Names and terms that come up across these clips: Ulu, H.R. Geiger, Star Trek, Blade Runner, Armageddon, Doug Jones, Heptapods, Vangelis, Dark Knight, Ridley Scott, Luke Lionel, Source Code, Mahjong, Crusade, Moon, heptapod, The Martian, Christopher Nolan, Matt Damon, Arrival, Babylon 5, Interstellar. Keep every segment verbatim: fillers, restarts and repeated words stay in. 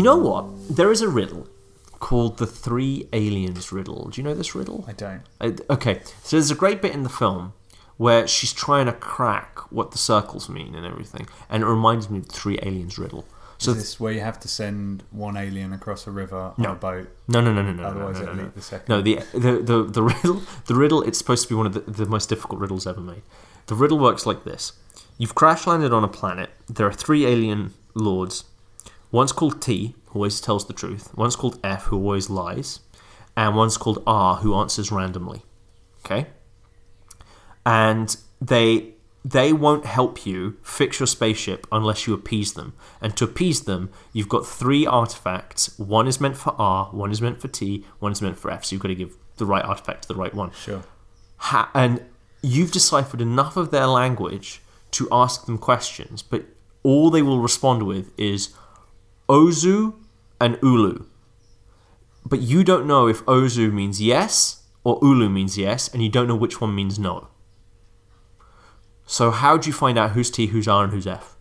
You know what? There is a riddle called the Three Aliens Riddle. Do you know this riddle? I don't. I, okay, so there's a great bit in the film where she's trying to crack what the circles mean and everything, and it reminds me of the Three Aliens Riddle. So is this where you have to send one alien across a river no. on a boat? No, no, no, no, no. Otherwise, no, no, no, it'll eat the second. No, the the the, the riddle. The riddle. It's supposed to be one of the, the most difficult riddles ever made. The riddle works like this: you've crash landed on a planet. There are three alien lords. One's called T, who always tells the truth. One's called F, who always lies, and one's called R, who answers randomly. Okay, and they. They won't help you fix your spaceship unless you appease them. And to appease them, you've got three artifacts. One is meant for R, one is meant for T, one is meant for F. So you've got to give the right artifact to the right one. Sure. Ha- and you've deciphered enough of their language to ask them questions, but all they will respond with is Ozu and Ulu. But you don't know if Ozu means yes or Ulu means yes, and you don't know which one means no. So how do you find out who's T, who's R, and who's F?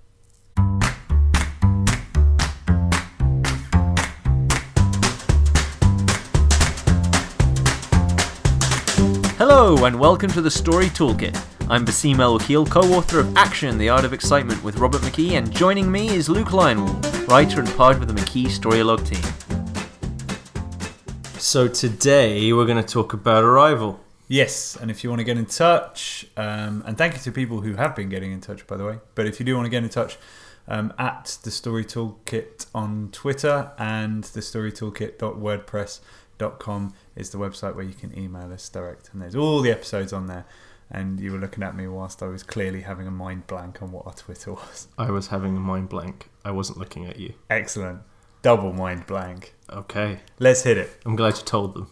Hello, and welcome to the Story Toolkit. I'm Basim El Wakil, co-author of Action, The Art of Excitement with Robert McKee, and joining me is Luke Lionel, writer and part of the McKee Storylog team. So today we're going to talk about Arrival. Yes, and if you want to get in touch, um, and thank you to people who have been getting in touch, by the way, but if you do want to get in touch, um, at the Story Toolkit on Twitter, and the Story Toolkit dot wordpress dot com is the website where you can email us direct, and there's all the episodes on there. And you were looking at me whilst I was clearly having a mind blank on what our Twitter was. I was having a mind blank. I wasn't looking at you. Excellent. Double mind blank. Okay. Let's hit it. I'm glad you told them.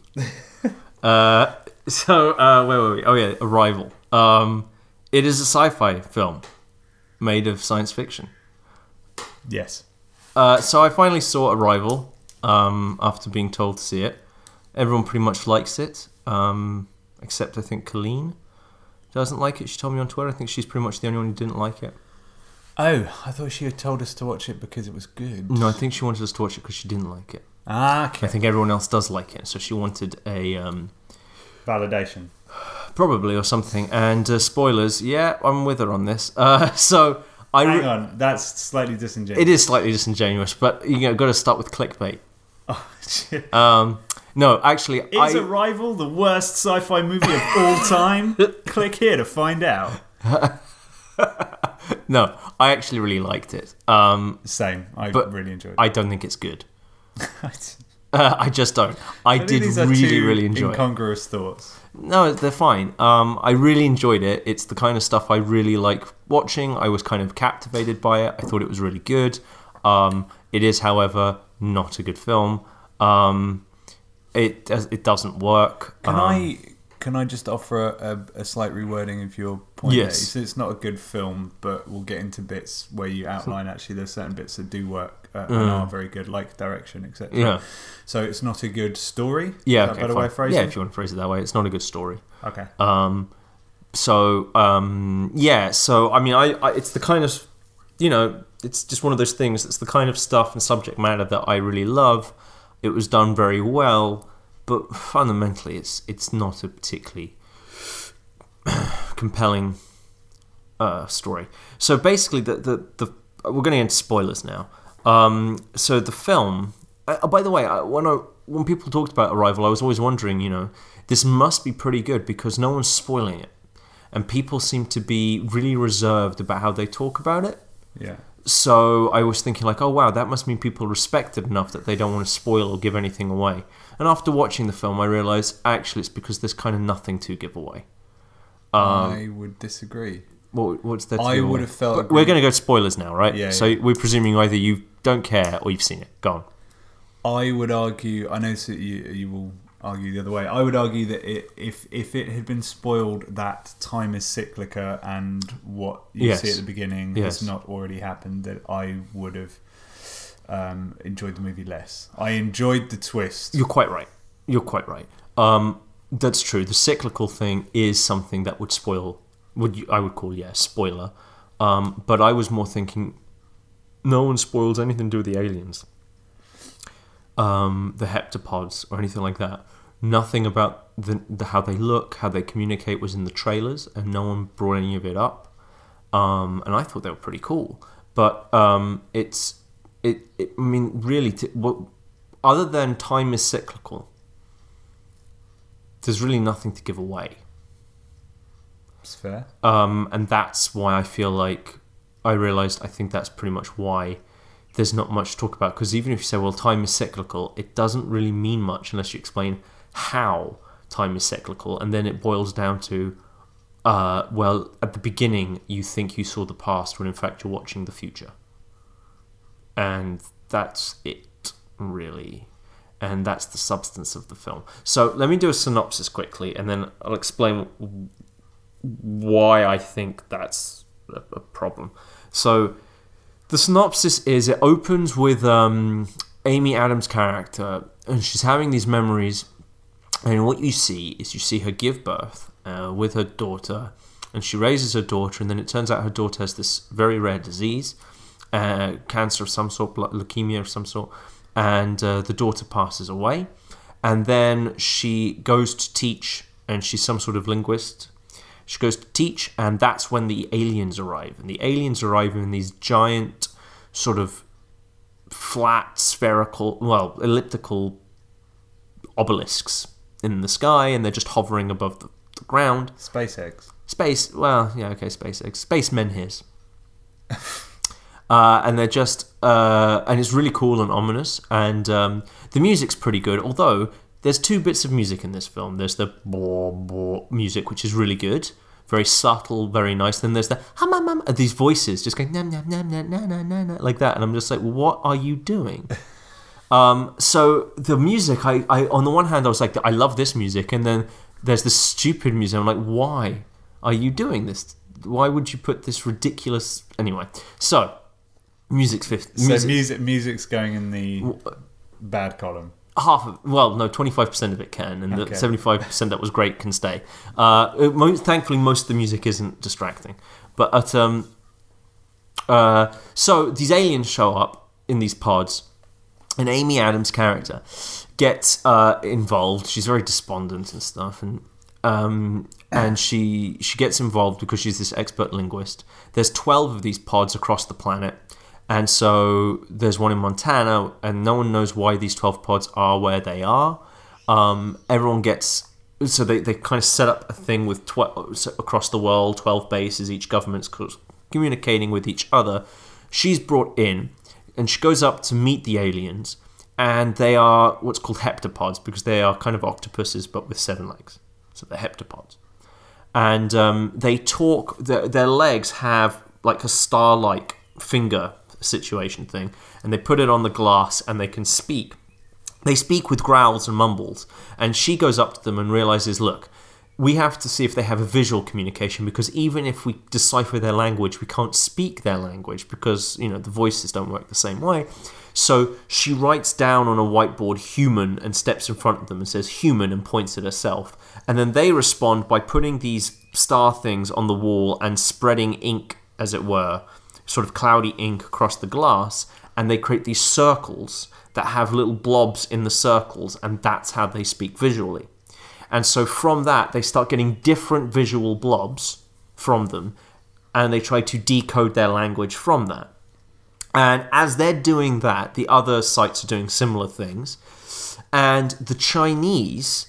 uh... So, uh, wait, wait, wait. Oh, yeah, Arrival. Um, it is a sci-fi film made of science fiction. Yes. Uh, so I finally saw Arrival um, after being told to see it. Everyone pretty much likes it, um, except I think Colleen doesn't like it. She told me on Twitter. I think she's pretty much the only one who didn't like it. Oh, I thought she had told us to watch it because it was good. No, I think she wanted us to watch it because she didn't like it. Ah, okay. I think everyone else does like it, so she wanted a... Um, validation, probably, or something. And uh, spoilers, yeah, I'm with her on this. Uh, so I re- hang on, that's slightly disingenuous. It is slightly disingenuous, but you know, got to start with clickbait. Oh shit! Um, no, actually, is I... Arrival the worst sci-fi movie of all time? Click here to find out. No, I actually really liked it. Um, Same, I really enjoyed it. I don't think it's good. Uh, I just don't. I, I did really, really enjoy incongruous it. Incongruous thoughts. No, they're fine. Um, I really enjoyed it. It's the kind of stuff I really like watching. I was kind of captivated by it. I thought it was really good. Um, it is, however, not a good film. Um, it it doesn't work. Can um, I can I just offer a, a slight rewording of your point? Yes. There? So it's not a good film, but we'll get into bits where you outline actually there's certain bits that do work. Uh, and mm. are very good, like direction, et cetera. Yeah. So it's not a good story. Yeah, is that okay, a better way of phrasing? Yeah, if you want to phrase it that way, it's not a good story. Okay. Um. So um. Yeah. So I mean, I, I. It's the kind of, you know, it's just one of those things. It's the kind of stuff and subject matter that I really love. It was done very well, but fundamentally, it's it's not a particularly compelling uh, story. So basically, the the the we're going to end spoilers now. Um, so the film, uh, by the way, I, when I, when people talked about Arrival, I was always wondering, you know, this must be pretty good because no one's spoiling it. And people seem to be really reserved about how they talk about it. Yeah. So I was thinking like, oh, wow, that must mean people respect it enough that they don't want to spoil or give anything away. And after watching the film, I realized actually it's because there's kind of nothing to give away. Um, I would disagree. What, what's that? I would have felt... But we're going to go to spoilers now, right? Yeah. So yeah. We're presuming either you don't care or you've seen it. Go on. I would argue... I know that you, you will argue the other way. I would argue that it, if if it had been spoiled, that time is cyclical and what you yes. see at the beginning yes. has not already happened, that I would have um, enjoyed the movie less. I enjoyed the twist. You're quite right. You're quite right. Um, that's true. The cyclical thing is something that would spoil... Would you, I would call, yeah, spoiler. Um, but I was more thinking, no one spoils anything to do with the aliens. um, the heptapods or anything like that. Nothing about the, the how they look, how they communicate was in the trailers, and no one brought any of it up. Um, and I thought they were pretty cool. But um, it's, it, it, I mean, really, to, what, other than time is cyclical, there's really nothing to give away. It's fair. Um, and that's why I feel like I realised I think that's pretty much why there's not much to talk about. Because even if you say, well, time is cyclical, it doesn't really mean much unless you explain how time is cyclical. And then it boils down to, uh, well, at the beginning, you think you saw the past when in fact you're watching the future. And that's it, really. And that's the substance of the film. So let me do a synopsis quickly, and then I'll explain why I think that's a problem. So the synopsis is, it opens with um, Amy Adams' character, and she's having these memories, and what you see is you see her give birth uh, with her daughter, and she raises her daughter, and then it turns out her daughter has this very rare disease, uh, cancer of some sort, leukemia of some sort, and uh, the daughter passes away, and then she goes to teach, and she's some sort of linguist. She goes to teach, and that's when the aliens arrive. And the aliens arrive in these giant sort of flat, spherical, well, elliptical obelisks in the sky, and they're just hovering above the, the ground. SpaceX. Space, well, yeah, okay, SpaceX. Spacemen here's. uh, and they're just, uh, and it's really cool and ominous, and um, the music's pretty good, although there's two bits of music in this film. There's the blah, blah music, which is really good, very subtle, very nice. Then there's the hum, hum, hum, these voices just going nam, nam, nam, nam, nam, nam, nam, like that, and I'm just like, what are you doing? um, so the music, I, I on the one hand, I was like, I love this music, and then there's this stupid music. I'm like, why are you doing this? Why would you put this ridiculous? Anyway, so music's fifth. Music. So music, music's going in the bad column. Half of, well, no, twenty-five percent of it can, and okay. The seventy-five percent that was great can stay. Uh, it, most, thankfully, most of the music isn't distracting. But at, um, uh, so these aliens show up in these pods, and Amy Adams' character gets uh, involved. She's very despondent and stuff, and um, and she she gets involved because she's this expert linguist. There's twelve of these pods across the planet. And so there's one in Montana, and no one knows why these twelve pods are where they are. Um, everyone gets... So they, they kind of set up a thing with twelve across the world, twelve bases, each government's communicating with each other. She's brought in, and she goes up to meet the aliens, and they are what's called heptapods, because they are kind of octopuses, but with seven legs. So they're heptapods. And um, they talk... Their, their legs have like a star-like finger situation thing, and they put it on the glass, and they can speak. They speak with growls and mumbles, and she goes up to them and realizes, look, we have to see if they have a visual communication, because even if we decipher their language, we can't speak their language, because, you know, the voices don't work the same way. So she writes down on a whiteboard human, and steps in front of them and says human, and points at herself, and then they respond by putting these star things on the wall and spreading ink, as it were, sort of cloudy ink across the glass, and they create these circles that have little blobs in the circles, and that's how they speak visually. And so from that, they start getting different visual blobs from them, and they try to decode their language from that. And as they're doing that, the other sites are doing similar things, and the Chinese,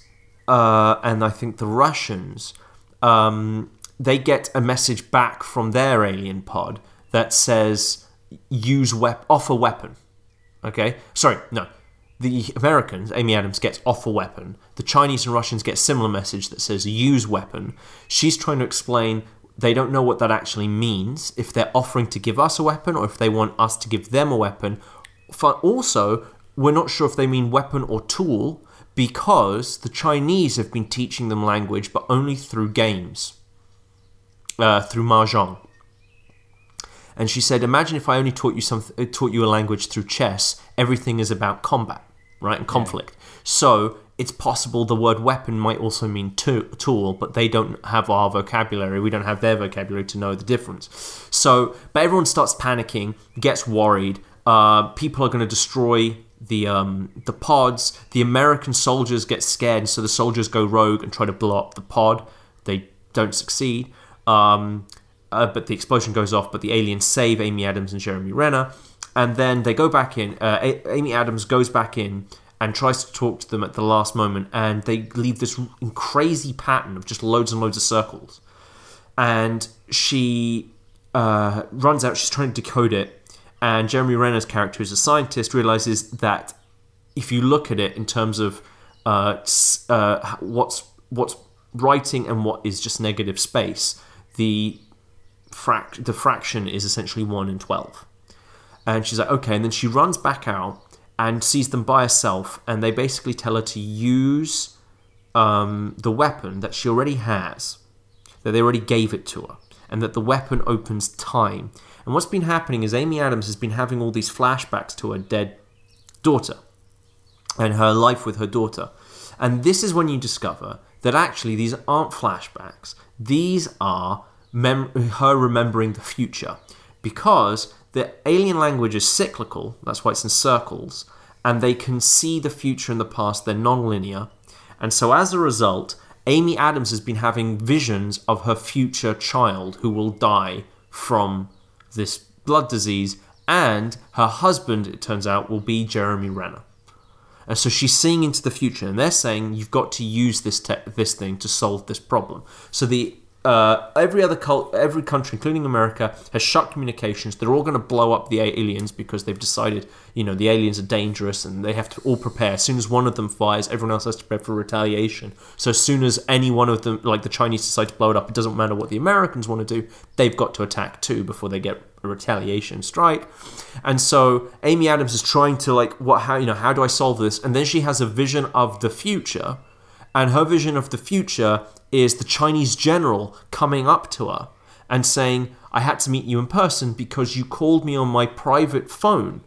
uh, and I think the Russians, um, they get a message back from their alien pod that says, use wep- off a weapon. Okay? Sorry, no. The Americans, Amy Adams, gets off a weapon. The Chinese and Russians get a similar message that says, use weapon. She's trying to explain they don't know what that actually means, if they're offering to give us a weapon or if they want us to give them a weapon. Also, we're not sure if they mean weapon or tool, because the Chinese have been teaching them language, but only through games, uh, through mahjong. And she said, imagine if I only taught you something, taught you a language through chess. Everything is about combat, right, and conflict. Yeah. So it's possible the word weapon might also mean to- tool, but they don't have our vocabulary. We don't have their vocabulary to know the difference. So, but everyone starts panicking, gets worried. Uh, people are going to destroy the um, the pods, the American soldiers get scared, so the soldiers go rogue and try to blow up the pod. They don't succeed, um, uh, but the explosion goes off, but the aliens save Amy Adams and Jeremy Renner, and then they go back in. Uh, A- Amy Adams goes back in and tries to talk to them at the last moment, and they leave this crazy pattern of just loads and loads of circles. And she uh, runs out, she's trying to decode it, and Jeremy Renner's character, who's a scientist, realizes that if you look at it in terms of uh, uh, what's what's writing and what is just negative space, the frac- the fraction is essentially one in twelve. And she's like, okay, and then she runs back out and sees them by herself, and they basically tell her to use um, the weapon that she already has, that they already gave it to her, and that the weapon opens time. And what's been happening is Amy Adams has been having all these flashbacks to her dead daughter and her life with her daughter. And this is when you discover that actually these aren't flashbacks. These are mem- her remembering the future, because the alien language is cyclical. That's why it's in circles. And they can see the future and the past. They're non-linear. And so as a result, Amy Adams has been having visions of her future child who will die from this blood disease, and her husband, it turns out, will be Jeremy Renner. And so she's seeing into the future, and they're saying you've got to use this te- this thing to solve this problem. So the uh, every other cult, every country, including America, has shut communications. They're all going to blow up the aliens because they've decided, you know, the aliens are dangerous, and they have to all prepare. As soon as one of them fires, everyone else has to prepare for retaliation. So as soon as any one of them, like the Chinese, decide to blow it up, it doesn't matter what the Americans want to do. They've got to attack too before they get a retaliation strike. And so Amy Adams is trying to like, what, how, you know, how do I solve this? And then she has a vision of the future, and her vision of the future is the Chinese general coming up to her and saying, I had to meet you in person because you called me on my private phone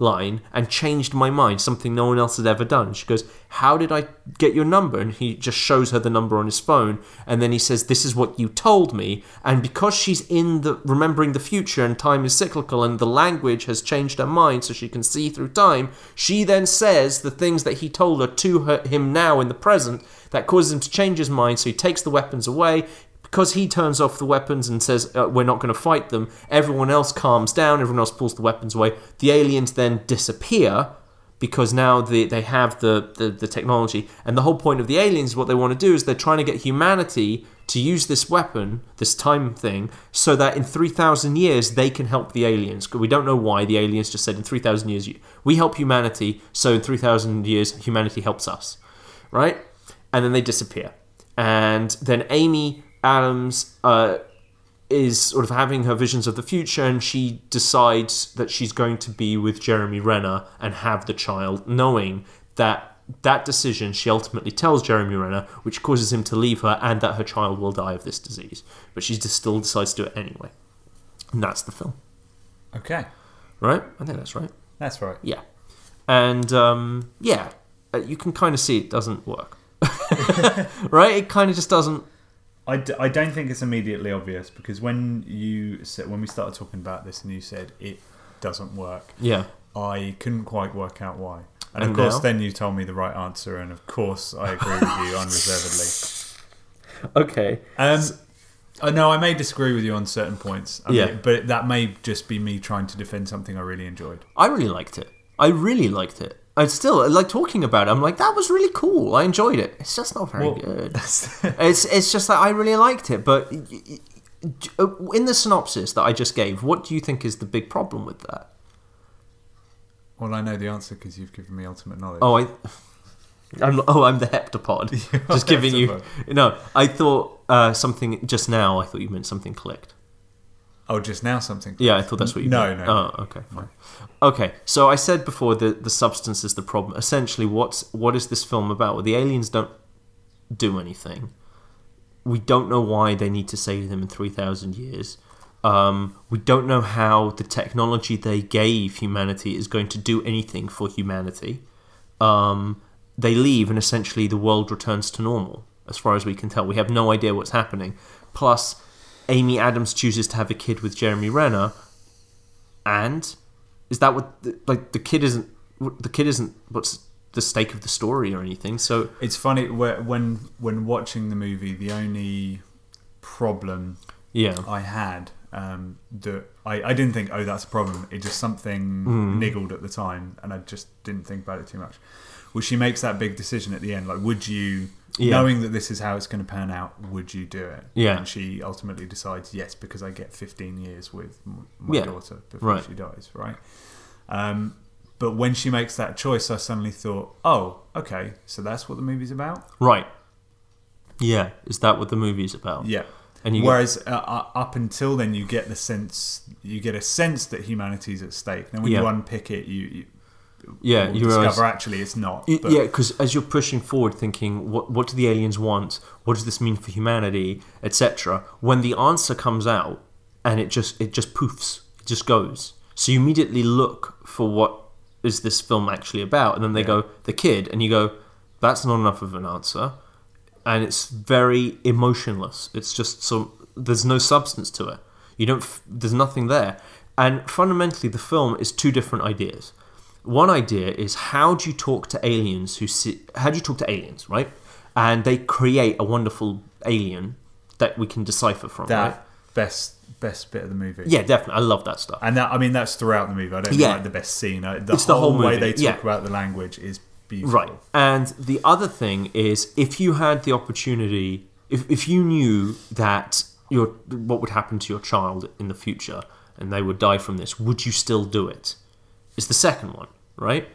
line and changed my mind, something no one else had ever done. She goes, how did I get your number? And he just shows her the number on his phone, and then he says, this is what you told me. And because she's in the remembering the future, and time is cyclical, and the language has changed her mind so she can see through time, she then says the things that he told her to her, him now in the present, that causes him to change his mind. So he takes the weapons away. Because he turns off the weapons and says, uh, we're not going to fight them, everyone else calms down, everyone else pulls the weapons away. The aliens then disappear, because now they, they have the, the, the technology. And the whole point of the aliens, what they want to do is they're trying to get humanity to use this weapon, this time thing, so that in three thousand years they can help the aliens. Because we don't know why the aliens just said in three thousand years, we help humanity, so in three thousand years humanity helps us, right? And then they disappear. And then Amy Adams uh, is sort of having her visions of the future, and she decides that she's going to be with Jeremy Renner and have the child, knowing that that decision she ultimately tells Jeremy Renner, which causes him to leave her, and that her child will die of this disease. But she just still decides to do it anyway. And that's the film. Okay. Right? I think that's right. That's right. Yeah. And, um, yeah, you can kind of see it doesn't work. Right? It kind of just doesn't. I, d- I don't think it's immediately obvious, because when you said, when we started talking about this and you said it doesn't work, yeah, I couldn't quite work out why. And, and of course, now? Then you told me the right answer, and of course I agree with you unreservedly. Okay. Um, I know I may disagree with you on certain points, I yeah. mean, but that may just be me trying to defend something I really enjoyed. I really liked it. I really liked it. I still like talking about it. I'm like, that was really cool. I enjoyed it. It's just not very well, good. it's it's just that I really liked it. But in the synopsis that I just gave, what do you think is the big problem with that? Well, I know the answer because you've given me ultimate knowledge. Oh, I, I'm oh, I'm the heptapod. Just giving heptapod. you. No, I thought uh, something just now. I thought you meant something clicked. Oh, just now something. Yeah, I thought that's what you no, meant. No, no. Oh, okay, fine. No. Okay, so I said before that the substance is the problem. Essentially, what's what is this film about? Well, the aliens don't do anything. We don't know why they need to save them in three thousand years. Um, we don't know how the technology they gave humanity is going to do anything for humanity. Um, they leave, and essentially the world returns to normal, as far as we can tell. We have no idea what's happening. Plus, Amy Adams chooses to have a kid with Jeremy Renner, and is that what the, like the kid isn't the kid isn't what's the stake of the story or anything. So it's funny when when watching the movie, the only problem yeah. I had um, that I, I didn't think, oh, that's a problem. It just something mm. niggled at the time, and I just didn't think about it too much. Well, she makes that big decision at the end. Like, would you, yeah. knowing that this is how it's going to pan out, would you do it? Yeah. And she ultimately decides, yes, because I get fifteen years with my yeah. daughter before right. she dies, right? Um, but when she makes that choice, I suddenly thought, oh, okay, so that's what the movie's about? Right. Yeah, is that what the movie's about? Yeah. And you Whereas get- uh, up until then, you get the sense, you get a sense that humanity's at stake. Then when yeah. you unpick it, you... you Yeah, you discover realize, actually it's not. But. Yeah, because as you're pushing forward, thinking what what do the aliens want? What does this mean for humanity, et cetera. When the answer comes out, and it just it just poofs, it just goes. So you immediately look for what is this film actually about, and then they yeah. go the kid, and you go, that's not enough of an answer, and it's very emotionless. It's just so there's no substance to it. You don't. There's nothing there, and fundamentally the film is two different ideas. One idea is how do you talk to aliens who see, how do you talk to aliens, right? And they create a wonderful alien that we can decipher from. That right? best best bit of the movie. Yeah, definitely. I love that stuff. And that I mean, that's throughout the movie. I don't yeah. mean like the best scene. The it's whole the whole movie. way they talk yeah. about the language is beautiful. Right. And the other thing is, if you had the opportunity, if if you knew that your what would happen to your child in the future and they would die from this, would you still do it? It's the second one. Right?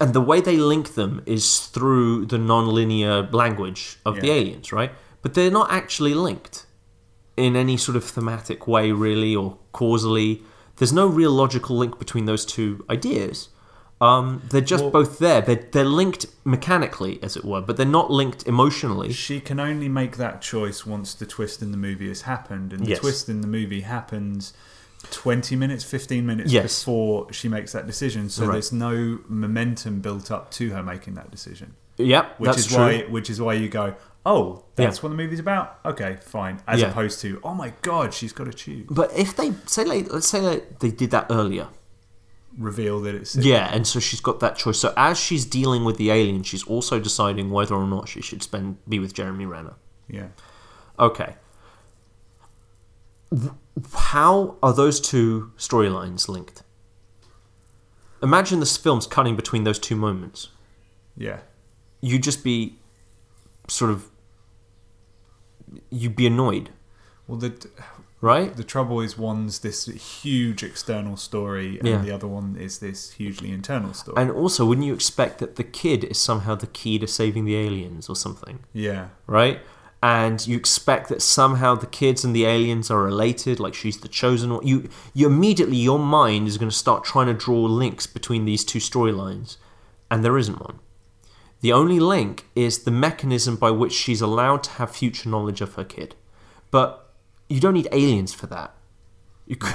And the way they link them is through the non-linear language of yeah. the aliens, right? But they're not actually linked in any sort of thematic way, really, or causally. There's no real logical link between those two ideas. Um, they're just well, both there. They're, they're linked mechanically, as it were, but they're not linked emotionally. She can only make that choice once the twist in the movie has happened, and the yes. twist in the movie happens... twenty minutes, fifteen minutes yes. before she makes that decision, so right. there's no momentum built up to her making that decision. Yep, which that's is true. Why, which is why you go, oh, that's yeah. what the movie's about? Okay, fine. As yeah. opposed to, oh my God, she's got to choose. But if they, say, like, let's say like they did that earlier. Reveal that it's... Sick. Yeah, and so she's got that choice. So as she's dealing with the alien, she's also deciding whether or not she should spend be with Jeremy Renner. Yeah. Okay. How are those two storylines linked? Imagine this film's cutting between those two moments. Yeah. You'd just be sort of... You'd be annoyed. Well, the... Right? The trouble is one's this huge external story and yeah. the other one is this hugely internal story. And also, wouldn't you expect that the kid is somehow the key to saving the aliens or something? Yeah. Right? And you expect that somehow the kids and the aliens are related, like she's the chosen one. You, you immediately, your mind is going to start trying to draw links between these two storylines, and there isn't one. The only link is the mechanism by which she's allowed to have future knowledge of her kid. But you don't need aliens for that. You could,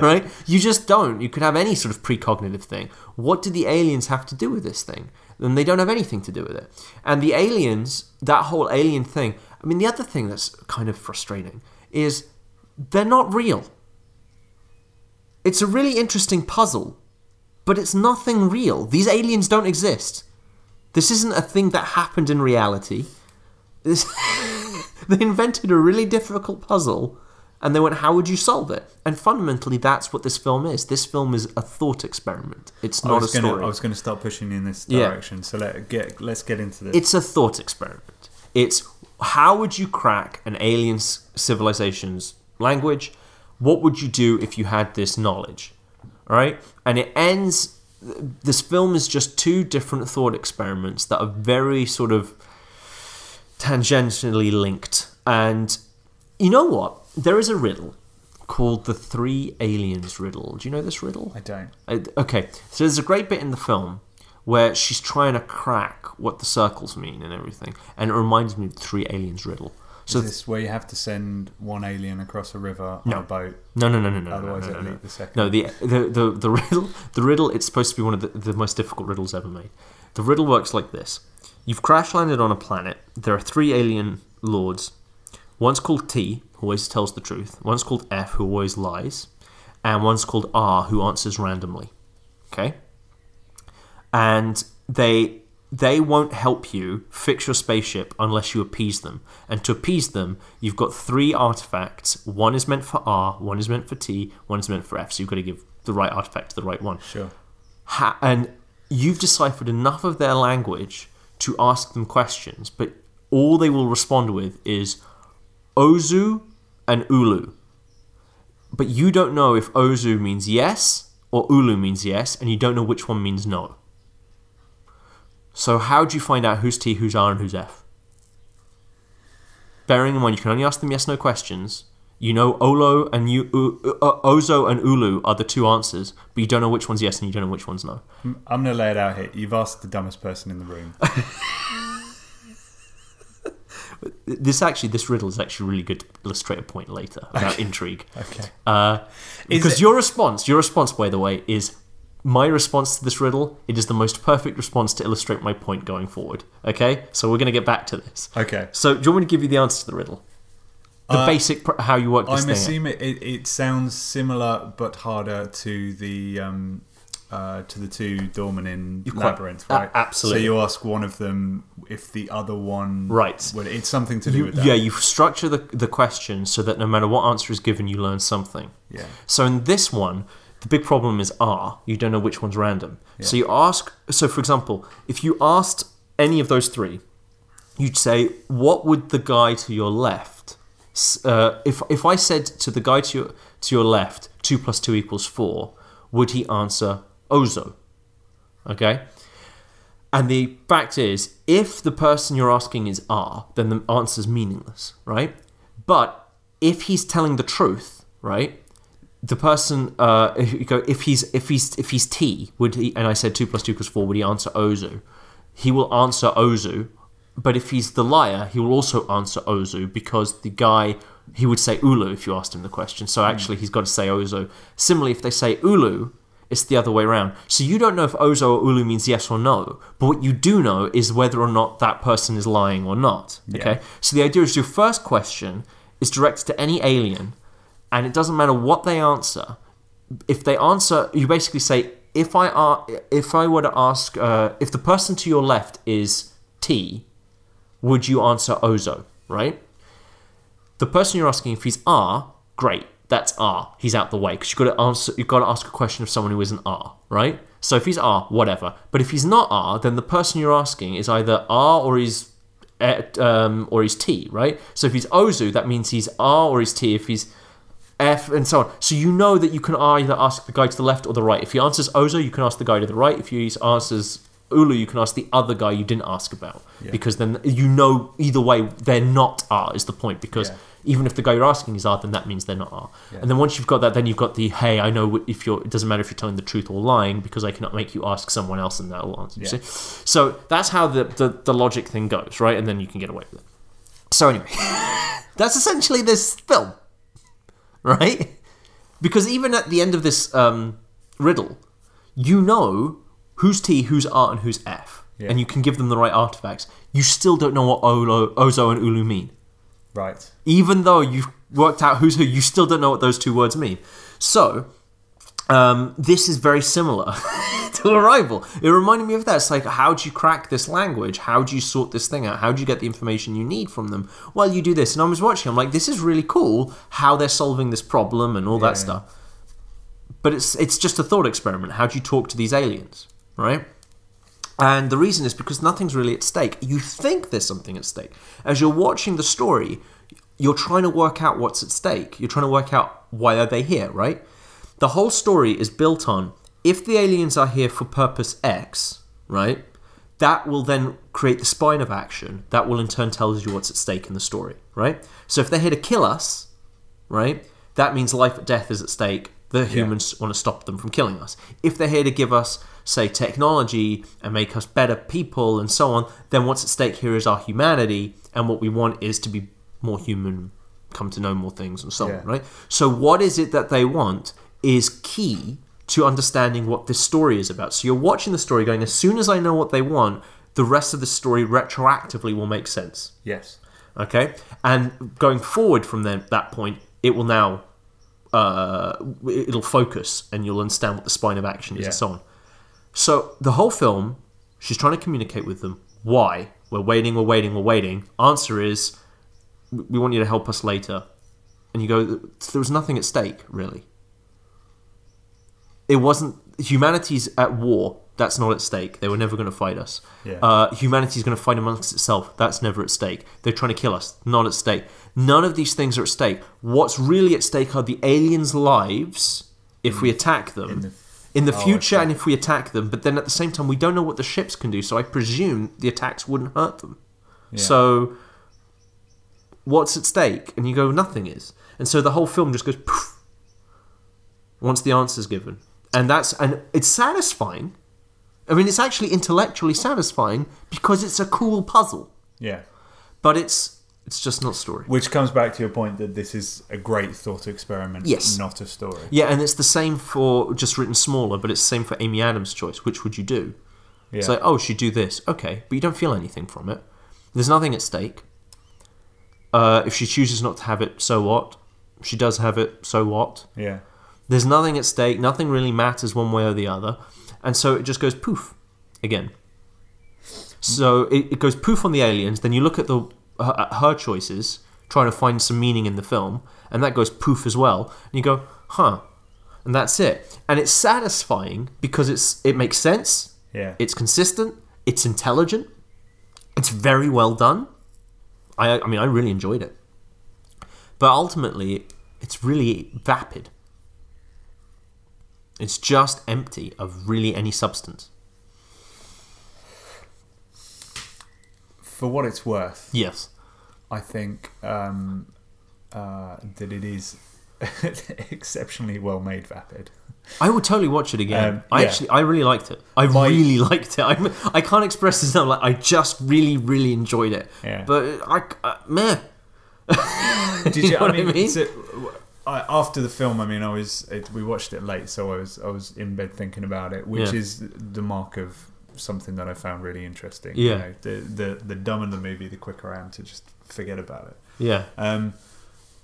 right? You just don't. You could have any sort of precognitive thing. What do the aliens have to do with this thing? Then they don't have anything to do with it. And the aliens, that whole alien thing, I mean, the other thing that's kind of frustrating is they're not real. It's a really interesting puzzle, but it's nothing real. These aliens don't exist. This isn't a thing that happened in reality. This they invented a really difficult puzzle, and they went, how would you solve it? And fundamentally, that's what this film is. This film is a thought experiment. It's not a story. I was going to start pushing in this direction, yeah. so let, get, let's get into this. It's a thought experiment. It's how would you crack an alien civilization's language? What would you do if you had this knowledge? All right? And it ends... This film is just two different thought experiments that are very sort of tangentially linked. And you know what? There is a riddle called the Three Aliens Riddle. Do you know this riddle? I don't. I, okay, so there's a great bit in the film where she's trying to crack what the circles mean and everything, and it reminds me of the Three Aliens Riddle. So is this where you have to send one alien across a river no. on a boat? No, no, no, no, no. Otherwise, no, no, no, it'll eat the second. No, the the the, the riddle. The riddle. It's supposed to be one of the, the most difficult riddles ever made. The riddle works like this: you've crash landed on a planet. There are three alien lords. One's called T, who always tells the truth. One's called F, who always lies. And one's called R, who answers randomly. okay? And they they won't help you fix your spaceship unless you appease them. And to appease them, you've got three artifacts. One is meant for R, one is meant for T, one is meant for F. So you've got to give the right artifact to the right one. Sure. Ha- and you've deciphered enough of their language to ask them questions, but all they will respond with is Ozu and Ulu. But you don't know if Ozu means yes or Ulu means yes, and you don't know which one means no. So how do you find out who's T, who's R, and who's F? Bearing in mind, you can only ask them yes/no questions. You know Olo and you, U, uh, Ozo and Ulu are the two answers, but you don't know which one's yes and you don't know which one's no. I'm going to lay it out here. You've asked the dumbest person in the room. This actually, this riddle is actually really good to illustrate a point later about okay. intrigue. Okay. Uh, because it- your response, your response, by the way, is... my response to this riddle, it is the most perfect response to illustrate my point going forward. Okay? So we're going to get back to this. Okay. So do you want me to give you the answer to the riddle? The uh, basic, pr- how you work this I'm thing assuming out? It, it sounds similar but harder to the um, uh, to the two Dormanin quite, labyrinth, right? A- absolutely. So you ask one of them if the other one... Right. Well, it's something to do you, with that. Yeah, you structure the, the question so that no matter what answer is given, you learn something. Yeah. So in this one... the big problem is R. You don't know which one's random. Yeah. So you ask... So, for example, if you asked any of those three, you'd say, what would the guy to your left... Uh, if if I said to the guy to your, to your left, two plus two equals four, would he answer Ozo? Okay? And the fact is, if the person you're asking is R, then the answer's meaningless, right? But if he's telling the truth, right... the person, uh, if you go, if he's if he's if he's T, would he? And I said two plus two equals four. Would he answer Ozu? He will answer Ozu, but if he's the liar, he will also answer Ozu because the guy he would say Ulu if you asked him the question. So actually, he's got to say Ozu. Similarly, if they say Ulu, it's the other way around. So you don't know if Ozo or Ulu means yes or no. But what you do know is whether or not that person is lying or not. Okay. Yeah. So the idea is your first question is directed to any alien. And it doesn't matter what they answer. If they answer, you basically say, if I are, if I were to ask, uh, if the person to your left is T, would you answer Ozo, right? The person you're asking, if he's R, great, that's R. He's out the way because you've got to answer. You've got to ask a question of someone who isn't R, right? So if he's R, whatever. But if he's not R, then the person you're asking is either R or he's um, or he's T, right? So if he's Ozu, that means he's R or he's T. If he's F and so on. So you know that you can either ask the guy to the left or the right. If he answers Ozo, you can ask the guy to the right. If he answers Ulu, you can ask the other guy you didn't ask about. Yeah. Because then you know either way they're not R is the point. Because yeah. even if the guy you're asking is R, then that means they're not R. Yeah. And then once you've got that, then you've got the, hey, I know if you're, it doesn't matter if you're telling the truth or lying because I cannot make you ask someone else and that will answer. Yeah. You see? So that's how the, the, the logic thing goes, right? And then you can get away with it. So anyway, that's essentially this film. Right? Because even at the end of this um, riddle, you know who's T, who's R, and who's F. Yeah. And you can give them the right artifacts. You still don't know what Olo, Ozo and Ulu mean. Right. Even though you've worked out who's who, you still don't know what those two words mean. So, um, this is very similar to Arrival. It reminded me of that. It's like, how do you crack this language? How do you sort this thing out? How do you get the information you need from them? Well, you do this. And I was watching, I'm like, this is really cool how they're solving this problem and all yeah, that yeah. stuff. But it's it's just a thought experiment. How do you talk to these aliens, right? And the reason is because nothing's really at stake. You think there's something at stake. As you're watching the story, you're trying to work out what's at stake. You're trying to work out why are they here, right? The whole story is built on if the aliens are here for purpose X, right, that will then create the spine of action. That will in turn tell you what's at stake in the story, right? So if they're here to kill us, right, that means life or death is at stake. The humans yeah. want to stop them from killing us. If they're here to give us, say, technology and make us better people and so on, then what's at stake here is our humanity and what we want is to be more human, come to know more things and so yeah. on, right? So what is it that they want is key to understanding what this story is about. So you're watching the story going, as soon as I know what they want, the rest of the story retroactively will make sense. Yes. Okay? And going forward from then, that point, it will now, uh, it'll focus and you'll understand what the spine of action is yeah. and so on. So the whole film, she's trying to communicate with them. Why? We're waiting, we're waiting, we're waiting. Answer is, we want you to help us later. And you go, there was nothing at stake, really. It wasn't... Humanity's at war. That's not at stake. They were never going to fight us. Yeah. Uh, humanity's going to fight amongst itself. That's never at stake. They're trying to kill us. Not at stake. None of these things are at stake. What's really at stake are the aliens' lives if we attack them. In the, in the future oh, okay. and if we attack them. But then at the same time, we don't know what the ships can do, so I presume the attacks wouldn't hurt them. Yeah. So what's at stake? And you go, nothing is. And so the whole film just goes poof once the answer's given. And that's and it's satisfying. I mean, it's actually intellectually satisfying because it's a cool puzzle. Yeah. But it's it's just not story. Which comes back to your point that this is a great thought experiment, yes. not a story. Yeah, and it's the same for, just written smaller, but it's the same for Amy Adams' choice. Which would you do? Yeah. It's like, oh, she'd do this. Okay, but you don't feel anything from it. There's nothing at stake. Uh, if she chooses not to have it, so what? If she does have it, so what? Yeah. There's nothing at stake. Nothing really matters one way or the other. And so it just goes poof again. So it, it goes poof on the aliens. Then you look at the her, at her choices, trying to find some meaning in the film, and that goes poof as well. And you go, huh? And that's it. And it's satisfying because it's it makes sense. Yeah. It's consistent. It's intelligent. It's very well done. I I mean I really enjoyed it. But ultimately, it's really vapid. It's just empty of really any substance. For what it's worth, yes, I think um, uh, that it is exceptionally well made. Vapid. I would totally watch it again. Um, I yeah. actually, I really liked it. I My, really liked it. I'm, I can't express this enough. Like, I just really, really enjoyed it. Yeah. But I, uh, meh. Did you, you know I mean? What I mean? So, I, after the film, I mean, I was it, we watched it late, so I was I was in bed thinking about it, which yeah. is the mark of something that I found really interesting. Yeah, you know, the the the dumber the movie, the quicker I am to just forget about it. Yeah. Um,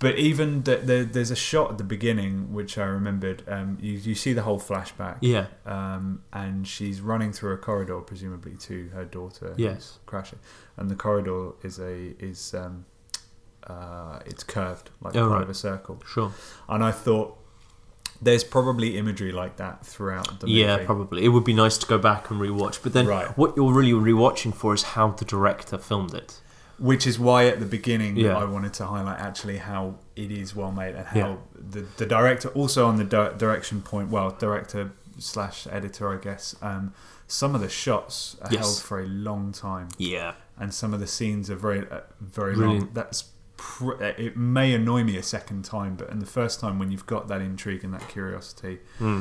but even the, the, there's a shot at the beginning which I remembered. Um, you you see the whole flashback. Yeah. Um, and she's running through a corridor, presumably to her daughter. Yes. Crashing, and the corridor is a is. Um, Uh, it's curved like oh, part right. of a circle. Sure. And I thought there's probably imagery like that throughout the movie. Yeah, probably. It would be nice to go back and rewatch. But then right. what you're really rewatching for is how the director filmed it. Which is why at the beginning yeah. I wanted to highlight actually how it is well made and how yeah. the, the director, also on the di- direction point, well, director slash editor, I guess, um, some of the shots are yes. held for a long time. Yeah. And some of the scenes are very, uh, very really? long. That's It may annoy me a second time, but in the first time when you've got that intrigue and that curiosity, mm.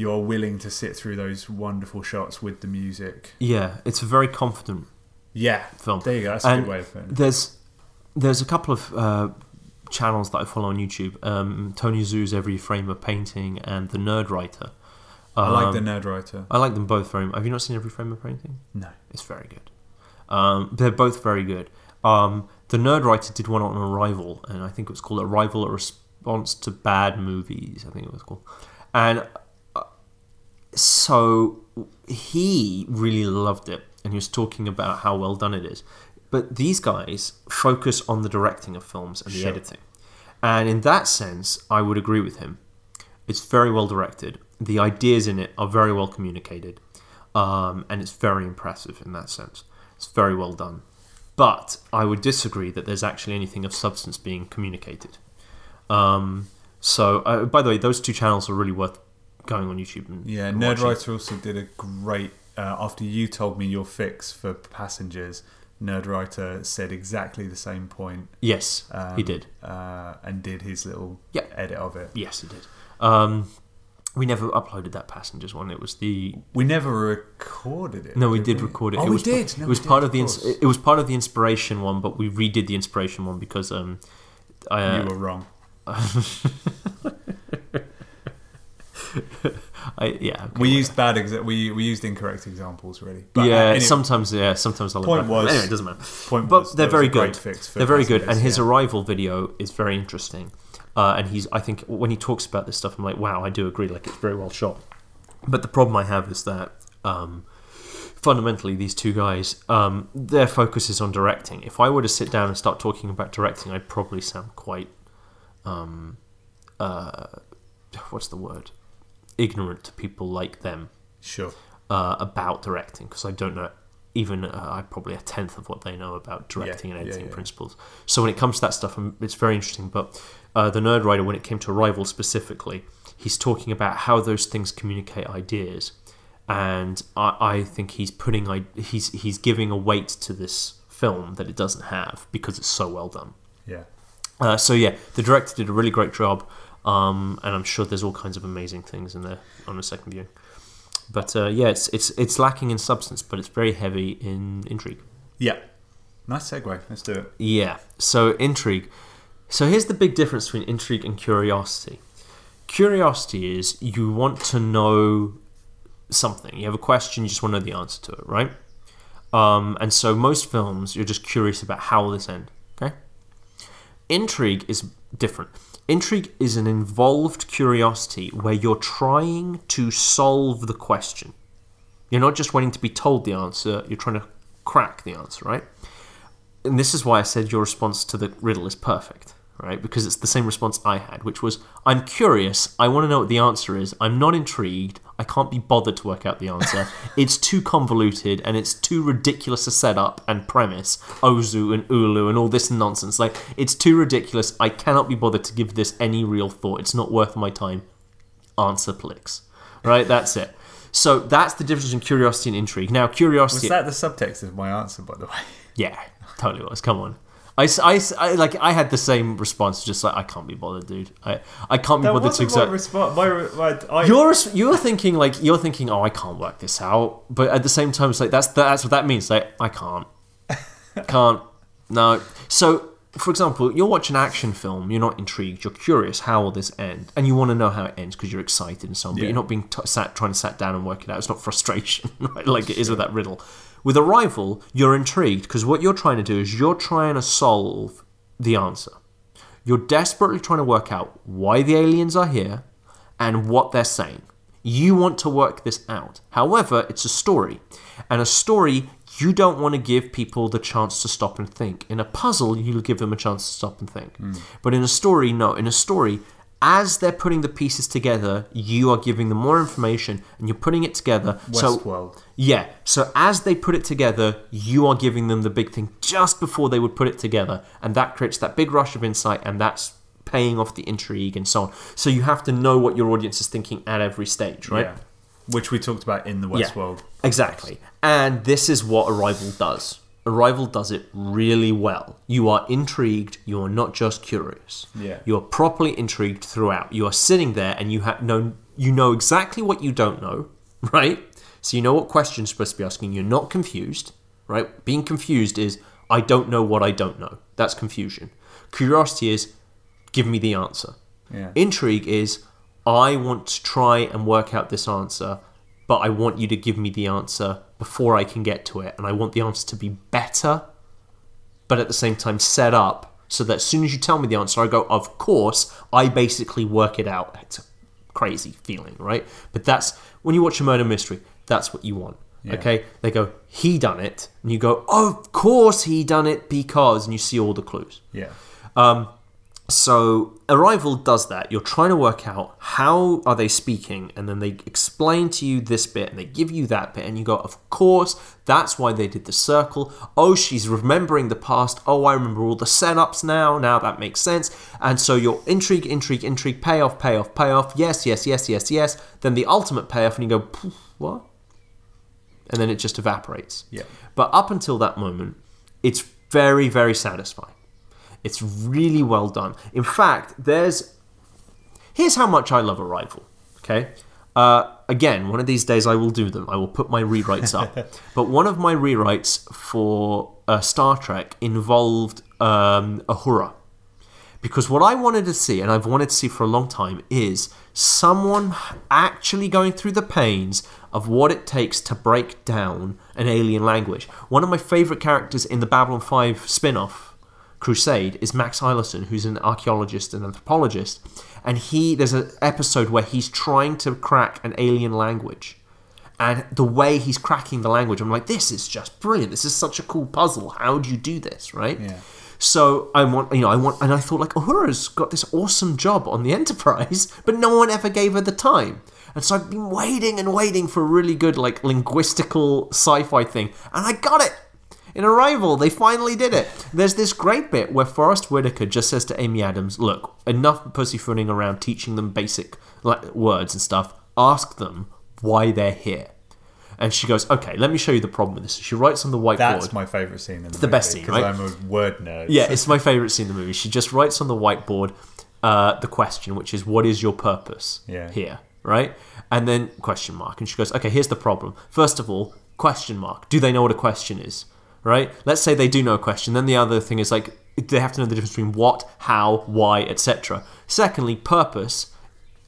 you are willing to sit through those wonderful shots with the music. Yeah, it's a very confident yeah, film. There you go, that's and a good way of putting it. There's, there's a couple of uh, channels that I follow on YouTube. Um, Tony Zoo's Every Frame of Painting and The Nerd Writer. Um, I like The Nerd Writer. I like them both very much. Have you not seen Every Frame of Painting? No. It's very good. Um, they're both very good. Um, the Nerd Writer did one on Arrival, and I think it was called Arrival: A Response to Bad Movies, I think it was called. And uh, so he really loved it, and he was talking about how well done it is. But these guys focus on the directing of films and the sure. editing. And in that sense, I would agree with him. It's very well directed. The ideas in it are very well communicated. Um, and it's very impressive in that sense. It's very well done. But I would disagree that there's actually anything of substance being communicated. Um, so, uh, by the way, those two channels are really worth going on YouTube. And, yeah, and Nerd watching. Writer also did a great... Uh, after you told me your fix for Passengers, Nerd Writer said exactly the same point. Yes, um, he did. Uh, and did his little yep. edit of it. Yes, he did. Um, we never uploaded that Passengers one. It was the... We never recorded it. No, we did, did we? record it. Oh, it we was, did. No, it was we did, part of, of the. Ins- it was part of the Inspiration one, but we redid the Inspiration one because um, I, uh, you were wrong. I, yeah. Okay, we used bad. Exa- we we used incorrect examples, really. But, yeah. Uh, anyway, sometimes, yeah. Sometimes I'll. Point was. Anyway, it doesn't matter. Point but was, they're very good. They're very good, and his yeah. Arrival video is very interesting. Uh, and he's, I think, when he talks about this stuff, I'm like, wow, I do agree. Like, it's very well shot. But the problem I have is that um, fundamentally these two guys, um, their focus is on directing. If I were to sit down and start talking about directing, I'd probably sound quite, um, uh, what's the word? ignorant to people like them. Sure. Uh, about directing, because I don't know even uh, probably a tenth of what they know about directing yeah, and editing yeah, yeah. principles. So when it comes to that stuff, it's very interesting. But uh, the Nerd Writer, when it came to Arrival specifically, he's talking about how those things communicate ideas, and I, I think he's putting I, he's he's giving a weight to this film that it doesn't have because it's so well done. Yeah. Uh, so yeah, the director did a really great job, um, and I'm sure there's all kinds of amazing things in there on a second viewing. But uh, yeah, it's it's it's lacking in substance, but it's very heavy in intrigue. Yeah, nice segue. Let's do it. Yeah, so intrigue. So here's the big difference between intrigue and curiosity. Curiosity is you want to know something. You have a question, you just want to know the answer to it, right? Um, and so most films, you're just curious about how will this end. Okay. Intrigue is different. Intrigue is an involved curiosity where you're trying to solve the question. You're not just wanting to be told the answer, you're trying to crack the answer, right? And this is why I said your response to the riddle is perfect, right? Because it's the same response I had, which was, I'm curious, I want to know what the answer is, I'm not intrigued, I can't be bothered to work out the answer, it's too convoluted, and it's too ridiculous a setup and premise, Ozu and Ulu and all this nonsense, like, it's too ridiculous, I cannot be bothered to give this any real thought, it's not worth my time, answer clicks, right, that's it. So that's the difference between curiosity and intrigue. Now, curiosity... Was that the subtext of my answer, by the way? Yeah, totally was, come on. I, I, I, like, I had the same response, just like, I can't be bothered, dude. I, I can't be that bothered to exact... Respo- my, my, I... You're, you're thinking, like, you're thinking, oh, I can't work this out. But at the same time, it's like, that's that's what that means. Like, I can't. Can't. No. So, for example, you'll watch an action film, you're not intrigued, you're curious, how will this end? And you want to know how it ends because you're excited and so on. Yeah. But you're not being t- sat trying to sat down and work it out. It's not frustration, right? Like sure. It is with that riddle. With Arrival, you're intrigued because what you're trying to do is you're trying to solve the answer. You're desperately trying to work out why the aliens are here and what they're saying. You want to work this out. However, it's a story. And a story, you don't want to give people the chance to stop and think. In a puzzle, you'll give them a chance to stop and think. Mm. But in a story, no. In a story, as they're putting the pieces together, you are giving them more information and you're putting it together. Westworld. So, yeah. So as they put it together, you are giving them the big thing just before they would put it together. And that creates that big rush of insight and that's paying off the intrigue and so on. So you have to know what your audience is thinking at every stage, right? Yeah. Which we talked about in the Westworld. Yeah, exactly. And this is what Arrival does. Arrival does it really well. You are intrigued. You are not just curious. Yeah. You are properly intrigued throughout. You are sitting there and you have no, you know exactly what you don't know, right? So you know what question you're supposed to be asking. You're not confused, right? Being confused is, I don't know what I don't know. That's confusion. Curiosity is, give me the answer. Yeah. Intrigue is, I want to try and work out this answer, but I want you to give me the answer before I can get to it, and I want the answer to be better, but at the same time set up so that as soon as you tell me the answer, I go, of course, I basically work it out. It's a crazy feeling, right? But that's, when you watch a murder mystery, that's what you want, yeah. Okay? They go, he done it, and you go, of course he done it because, and you see all the clues. Yeah. Um, So Arrival does that. You're trying to work out how are they speaking, and then they explain to you this bit and they give you that bit and you go, of course, that's why they did the circle. Oh, she's remembering the past. Oh, I remember all the setups now. Now that makes sense. And so you're intrigue, intrigue, intrigue, payoff, payoff, payoff. Yes, yes, yes, yes, yes. Then the ultimate payoff and you go, poof, what? And then it just evaporates. Yeah. But up until that moment, it's very, very satisfying. It's really well done. In fact, there's... Here's how much I love Arrival, okay? Uh, again, one of these days I will do them. I will put my rewrites up. But one of my rewrites for uh, Star Trek involved um, Uhura. Because what I wanted to see, and I've wanted to see for a long time, is someone actually going through the pains of what it takes to break down an alien language. One of my favourite characters in the Babylon five spin-off, Crusade, is Max Eilerson, who's an archaeologist and anthropologist, and he there's an episode where he's trying to crack an alien language And the way he's cracking the language, I'm like, this is just brilliant. This is such a cool puzzle. How do you do this, right? Yeah. So I want, you know, I want, and I thought like, Uhura's got this awesome job on the Enterprise, but no one ever gave her the time. And so I've been waiting and waiting for a really good, like, linguistical sci-fi thing. And I got it! In Arrival, they finally did it. There's this great bit where Forrest Whitaker just says to Amy Adams, look, enough pussyfooting around teaching them basic like, words and stuff. Ask them why they're here. And she goes, okay, let me show you the problem with this. She writes on the whiteboard. That's my favourite scene in the movie. It's the best scene, right? Because I'm a word nerd. Yeah, so. It's my favourite scene in the movie. She just writes on the whiteboard uh, the question, which is, what is your purpose yeah. here? Right? And then, question mark. And she goes, okay, here's the problem. First of all, question mark. Do they know what a question is? Right? Let's say they do know a question. Then the other thing is, like, they have to know the difference between what, how, why, et cetera. Secondly, purpose.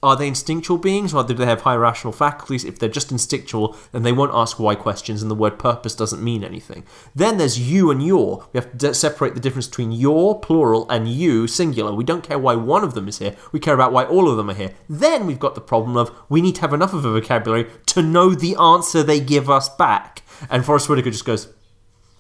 Are they instinctual beings, or do they have higher rational faculties? If they're just instinctual, then they won't ask why questions, and the word purpose doesn't mean anything. Then there's you and your. We have to de- separate the difference between your, plural, and you, singular. We don't care why one of them is here. We care about why all of them are here. Then we've got the problem of we need to have enough of a vocabulary to know the answer they give us back. And Forrest Whitaker just goes...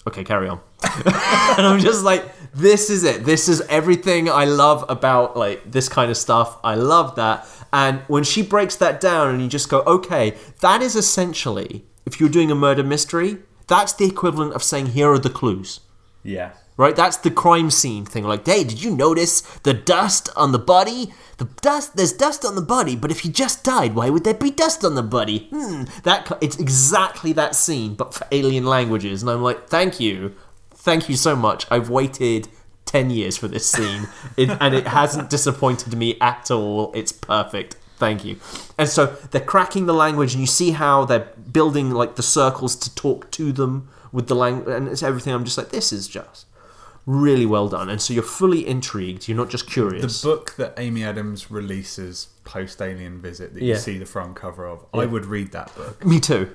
okay, carry on. And I'm just like, this is it. This is everything I love about like this kind of stuff. I love that. And when she breaks that down and you just go, okay, that is essentially, if you're doing a murder mystery, that's the equivalent of saying, here are the clues. Yeah. Right? That's the crime scene thing. Like, hey, did you notice the dust on the body? The dust, there's dust on the body, but if he just died, why would there be dust on the body? Hmm, that it's exactly that scene, but for alien languages. And I'm like, thank you. Thank you so much. I've waited ten years for this scene, it, and it hasn't disappointed me at all. It's perfect. Thank you. And so they're cracking the language, and you see how they're building like the circles to talk to them with the language, and it's everything. I'm just like, this is just... really well done. And so you're fully intrigued. You're not just curious. The book that Amy Adams releases post-Alien Visit that yeah. you see the front cover of, yeah. I would read that book. Me too.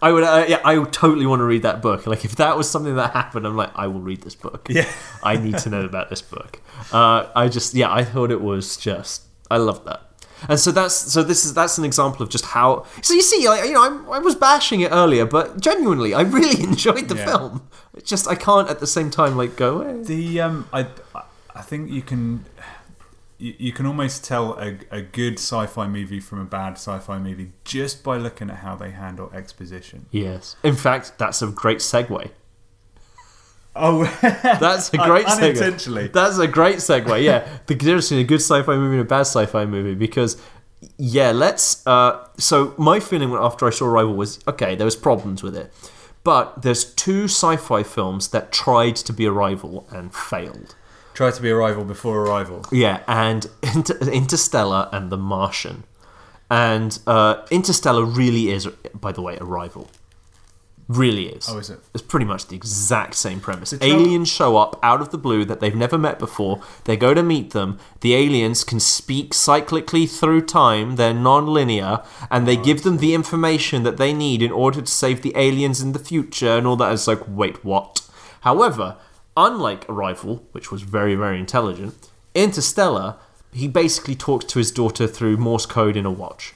I would uh, yeah, I would totally want to read that book. Like, if that was something that happened, I'm like, I will read this book. Yeah. I need to know about this book. Uh, I just, yeah, I thought it was just, I loved that. And so that's so this is that's an example of just how. So you see, like, you know, I'm, I was bashing it earlier, but genuinely, I really enjoyed the yeah. film. It's just I can't at the same time like go away. The um, I I think you can you, you can almost tell a, a good sci-fi movie from a bad sci-fi movie just by looking at how they handle exposition. Yes, in fact, that's a great segue. Oh, that's a great Un- segue. Unintentionally. That's a great segue, yeah. The difference between a good sci-fi movie and a bad sci-fi movie, because, yeah, let's... Uh, so my feeling after I saw Arrival was, okay, there was problems with it. But there's two sci-fi films that tried to be Arrival and failed. Tried to be Arrival before Arrival. Yeah, and Inter- Interstellar and The Martian. And uh, Interstellar really is, by the way, Arrival. Really is. Oh, is it? It's pretty much the exact same premise. Aliens show up out of the blue that they've never met before. They go to meet them. The aliens can speak cyclically through time. They're non-linear. And they oh, give them the information that they need in order to save the aliens in the future and all that. It's like, wait, what? However, unlike Arrival, which was very, very intelligent, Interstellar, he basically talks to his daughter through Morse code in a watch.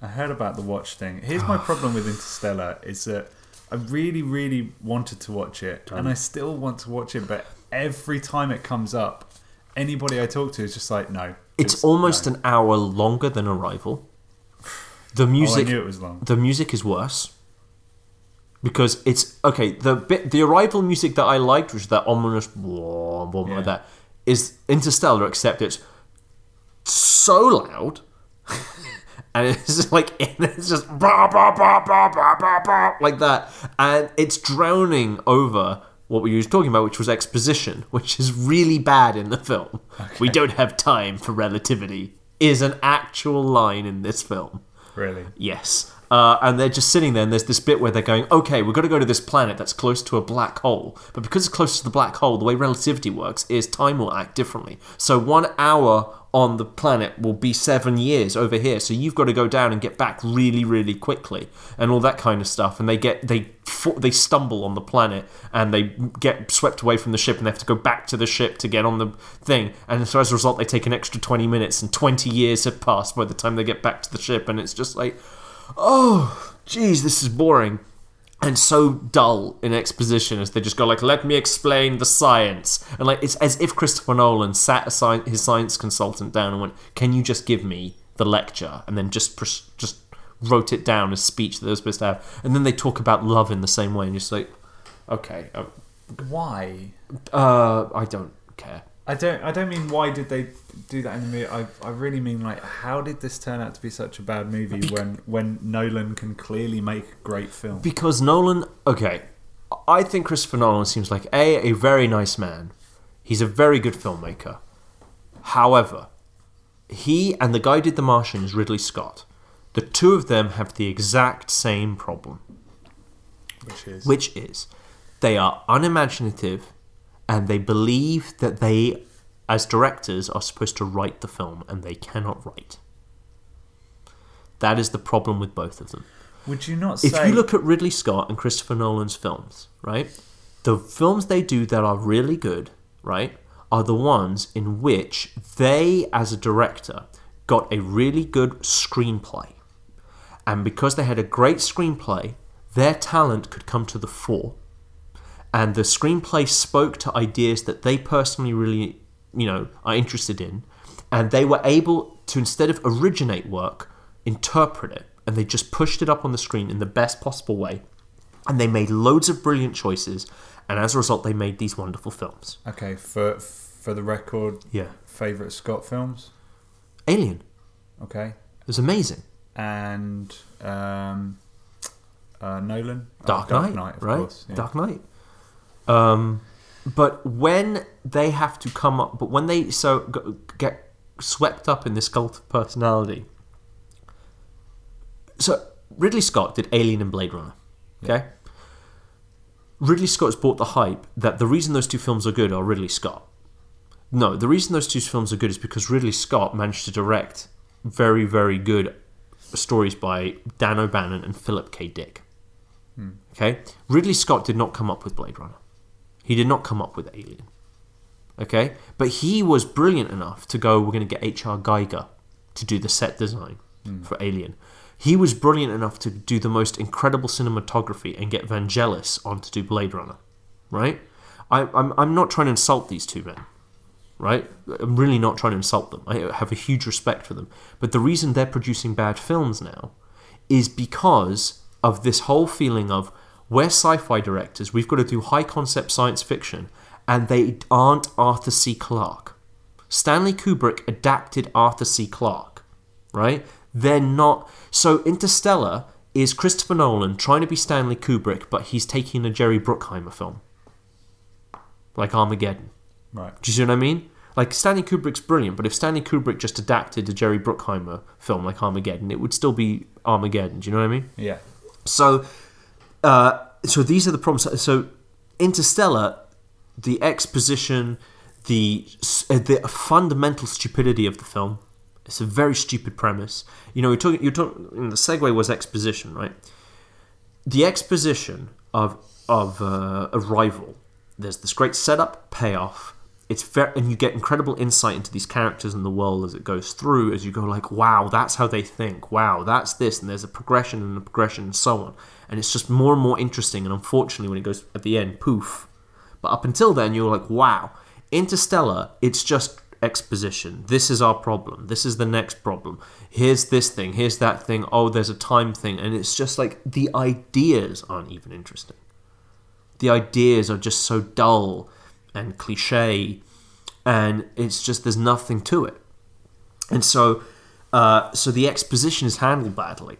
I heard about the watch thing. Here's my problem with Interstellar is that I really, really wanted to watch it, and I still want to watch it, but every time it comes up, anybody I talk to is just like, no. It's, it's almost no. an hour longer than Arrival. The music, oh, I knew it was long. The music is worse. Because it's... Okay, the bit, the Arrival music that I liked, which is that ominous... Blah, blah, blah, yeah. that, is Interstellar, except it's so loud... And it's just like, it's just bah, bah, bah, bah, bah, bah, bah, like that. And it's drowning over what we were talking about, which was exposition, which is really bad in the film. Okay. We don't have time for relativity is an actual line in this film. Really? Yes. Uh, and they're just sitting there, and there's this bit where they're going, okay, we've got to go to this planet that's close to a black hole. But because it's close to the black hole, the way relativity works is time will act differently. So one hour on the planet will be seven years over here. So you've got to go down and get back really, really quickly and all that kind of stuff. And they get they they stumble on the planet, and they get swept away from the ship, and they have to go back to the ship to get on the thing. And so as a result, they take an extra twenty minutes, and twenty years have passed by the time they get back to the ship. And it's just like... Oh, geez, this is boring and so dull in exposition, as they just go like, let me explain the science. And like, it's as if Christopher Nolan sat aside his science consultant down and went, can you just give me the lecture? And then just just wrote it down as speech that they were supposed to have. And then they talk about love in the same way, and you're just like, okay. Um, why? Uh, I don't care. I don't I don't mean why did they do that in the movie. I I really mean, like, how did this turn out to be such a bad movie Bec- when when Nolan can clearly make a great film? Because Nolan, okay, I think Christopher Nolan seems like a a very nice man. He's a very good filmmaker. However, he and the guy who did The Martian is Ridley Scott. The two of them have the exact same problem. Which is which is they are unimaginative. And they believe that they, as directors, are supposed to write the film, and they cannot write. That is the problem with both of them. Would you not say... If you look at Ridley Scott and Christopher Nolan's films, right, the films they do that are really good, right, are the ones in which they, as a director, got a really good screenplay. And because they had a great screenplay, their talent could come to the fore. And the screenplay spoke to ideas that they personally really, you know, are interested in. And they were able to, instead of originate work, interpret it. And they just pushed it up on the screen in the best possible way. And they made loads of brilliant choices. And as a result, they made these wonderful films. Okay, for for the record, yeah. Favourite Scott films? Alien. Okay. It was amazing. And um, uh, Nolan? Dark Knight, oh, Dark Knight, of right? course. Yeah. Dark Knight. Um, but when they have to come up, but when they so g- get swept up in this cult of personality, so Ridley Scott did Alien and Blade Runner. Okay, yeah. Ridley Scott's bought the hype that the reason those two films are good are Ridley Scott. No, the reason those two films are good is because Ridley Scott managed to direct very, very good stories by Dan O'Bannon and Philip K. Dick. Hmm. Okay, Ridley Scott did not come up with Blade Runner. He did not come up with Alien. Okay? But he was brilliant enough to go, we're going to get H R Geiger to do the set design mm. for Alien. He was brilliant enough to do the most incredible cinematography and get Vangelis on to do Blade Runner. Right? I, I'm, I'm not trying to insult these two men. Right? I'm really not trying to insult them. I have a huge respect for them. But the reason they're producing bad films now is because of this whole feeling of, we're sci-fi directors, we've got to do high-concept science fiction, and they aren't Arthur C. Clarke. Stanley Kubrick adapted Arthur C. Clarke, right? They're not... So Interstellar is Christopher Nolan trying to be Stanley Kubrick, but he's taking a Jerry Bruckheimer film. Like Armageddon. Right. Do you see what I mean? Like, Stanley Kubrick's brilliant, but if Stanley Kubrick just adapted a Jerry Bruckheimer film like Armageddon, it would still be Armageddon. Do you know what I mean? Yeah. So... Uh, so these are the problems. So Interstellar, the exposition, the uh, the fundamental stupidity of the film. It's a very stupid premise. You know, you're talking. You're talking. You know, the segue was exposition, right? The exposition of of uh, Arrival. There's this great setup, payoff. It's very, and you get incredible insight into these characters and the world as it goes through. As you go, like, wow, that's how they think. Wow, that's this, and there's a progression and a progression and so on. And it's just more and more interesting. And unfortunately, when it goes at the end, poof. But up until then, you're like, wow. Interstellar, it's just exposition. This is our problem. This is the next problem. Here's this thing. Here's that thing. Oh, there's a time thing. And it's just like the ideas aren't even interesting. The ideas are just so dull and cliche, and it's just, there's nothing to it. And so uh, so the exposition is handled badly,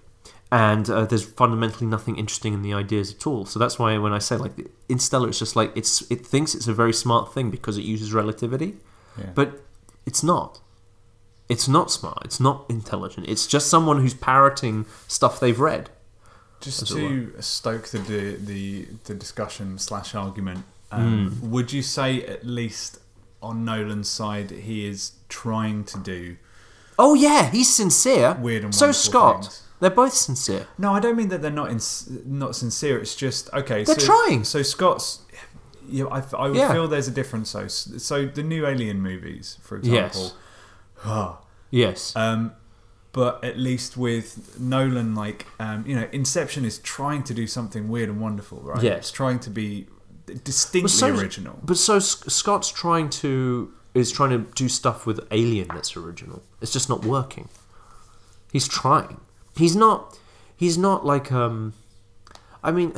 and uh, there's fundamentally nothing interesting in the ideas at all. So that's why when I say, like, Interstellar, it's just like, it's it thinks it's a very smart thing because it uses relativity, yeah. But it's not. It's not smart. It's not intelligent. It's just someone who's parroting stuff they've read. Just to stoke the, the, the discussion slash argument, Um, mm. would you say, at least on Nolan's side, he is trying to do... Oh, yeah, he's sincere. Weird and so wonderful Scott. Things. They're both sincere. No, I don't mean that they're not in, not sincere. It's just, okay... They're so, trying. So Scott's... You know, I, I yeah. feel there's a difference, though. So, so the new Alien movies, for example... Yes. Yes. Um, But at least with Nolan, like, um, you know, Inception is trying to do something weird and wonderful, right? Yeah. It's trying to be distinctly so, original. But so Scott's trying to, is trying to do stuff with Alien that's original. It's just not working. He's trying. He's not, he's not like, um, I mean,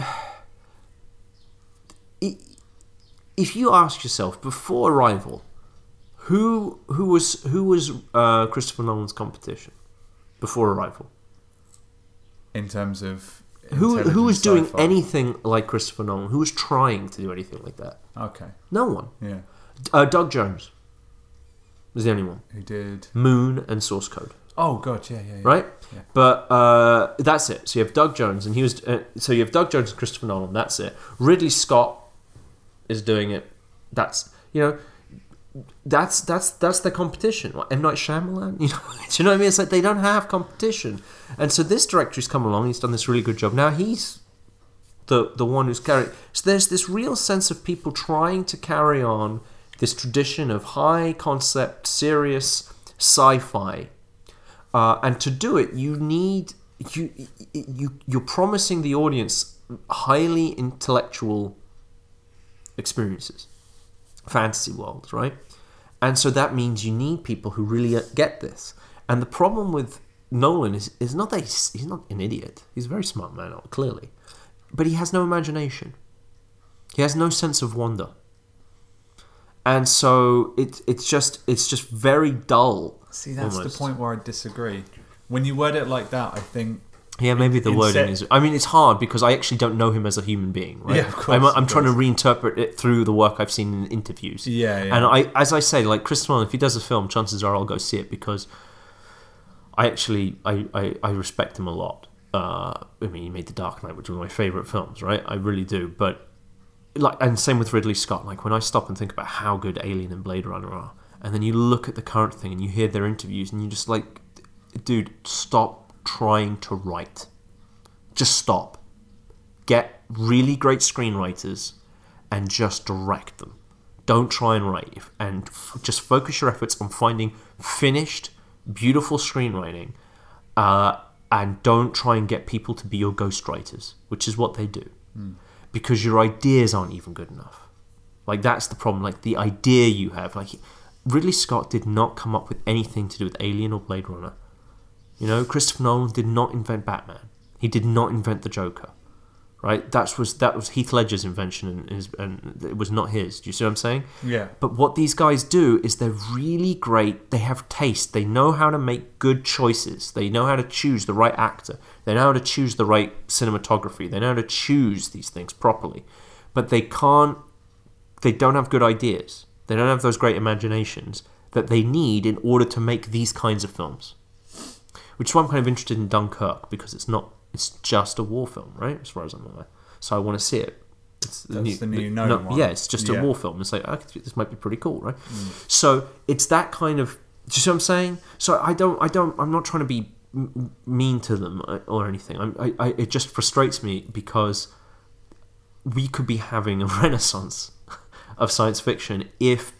if you ask yourself, before Arrival, who, who was, who was uh, Christopher Nolan's competition? Before Arrival, in terms of who who was sci-fi. Doing anything like Christopher Nolan, who was trying to do anything like that? Okay, no one. Yeah, uh, Doug Jones was the only one who did Moon and Source Code. Oh god, yeah, yeah, yeah. Right. Yeah. But uh, that's it. So you have Doug Jones, and he was. Uh, so you have Doug Jones and Christopher Nolan. That's it. Ridley Scott is doing it. That's you know. That's that's that's their competition. Like M. Night Shyamalan, you know, do you know what I mean? It's like they don't have competition, and so this director's come along. He's done this really good job. Now he's the the one who's carrying. So there's this real sense of people trying to carry on this tradition of high concept, serious sci-fi, uh, and to do it, you need you you you're promising the audience highly intellectual experiences, fantasy worlds, right? And so that means you need people who really get this. And the problem with Nolan is, is not that he's, he's not an idiot. He's a very smart man, clearly. But he has no imagination. He has no sense of wonder. And so it, it's just it's just very dull. See, that's almost the point where I disagree. When you word it like that, I think... Yeah, maybe the Incept- wording is... I mean, it's hard because I actually don't know him as a human being, right? Yeah, of course. I'm, I'm of trying course. to reinterpret it through the work I've seen in interviews. Yeah, yeah. And I, as I say, like, Christopher Nolan, if he does a film, chances are I'll go see it because I actually... I, I, I respect him a lot. Uh, I mean, he made The Dark Knight, which is one of my favourite films, right? I really do. But... like, and same with Ridley Scott. Like, when I stop and think about how good Alien and Blade Runner are, and then you look at the current thing and you hear their interviews and you just like... Dude, stop... trying to write. Just stop. Get really great screenwriters and just direct them. Don't try and write. And f- just focus your efforts on finding finished, beautiful screenwriting. Uh, and don't try and get people to be your ghostwriters, which is what they do. Mm. Because your ideas aren't even good enough. Like, that's the problem. Like, the idea you have. Like, Ridley Scott did not come up with anything to do with Alien or Blade Runner. You know, Christopher Nolan did not invent Batman. He did not invent the Joker, right? That was that was Heath Ledger's invention, and, his, and it was not his. Do you see what I'm saying? Yeah. But what these guys do is they're really great. They have taste. They know how to make good choices. They know how to choose the right actor. They know how to choose the right cinematography. They know how to choose these things properly. But they can't... They don't have good ideas. They don't have those great imaginations that they need in order to make these kinds of films. Which is why I'm kind of interested in Dunkirk, because it's not, it's just a war film, right? As far as I'm aware. So I want to see it. It's the That's new, the new known no, one. Yeah, it's just yeah. a war film. It's like, okay, this might be pretty cool, right? Mm. So it's that kind of, do you see what I'm saying? So I don't, I don't, I'm not trying to be m- mean to them or anything. I'm, I, I, it just frustrates me because we could be having a renaissance of science fiction if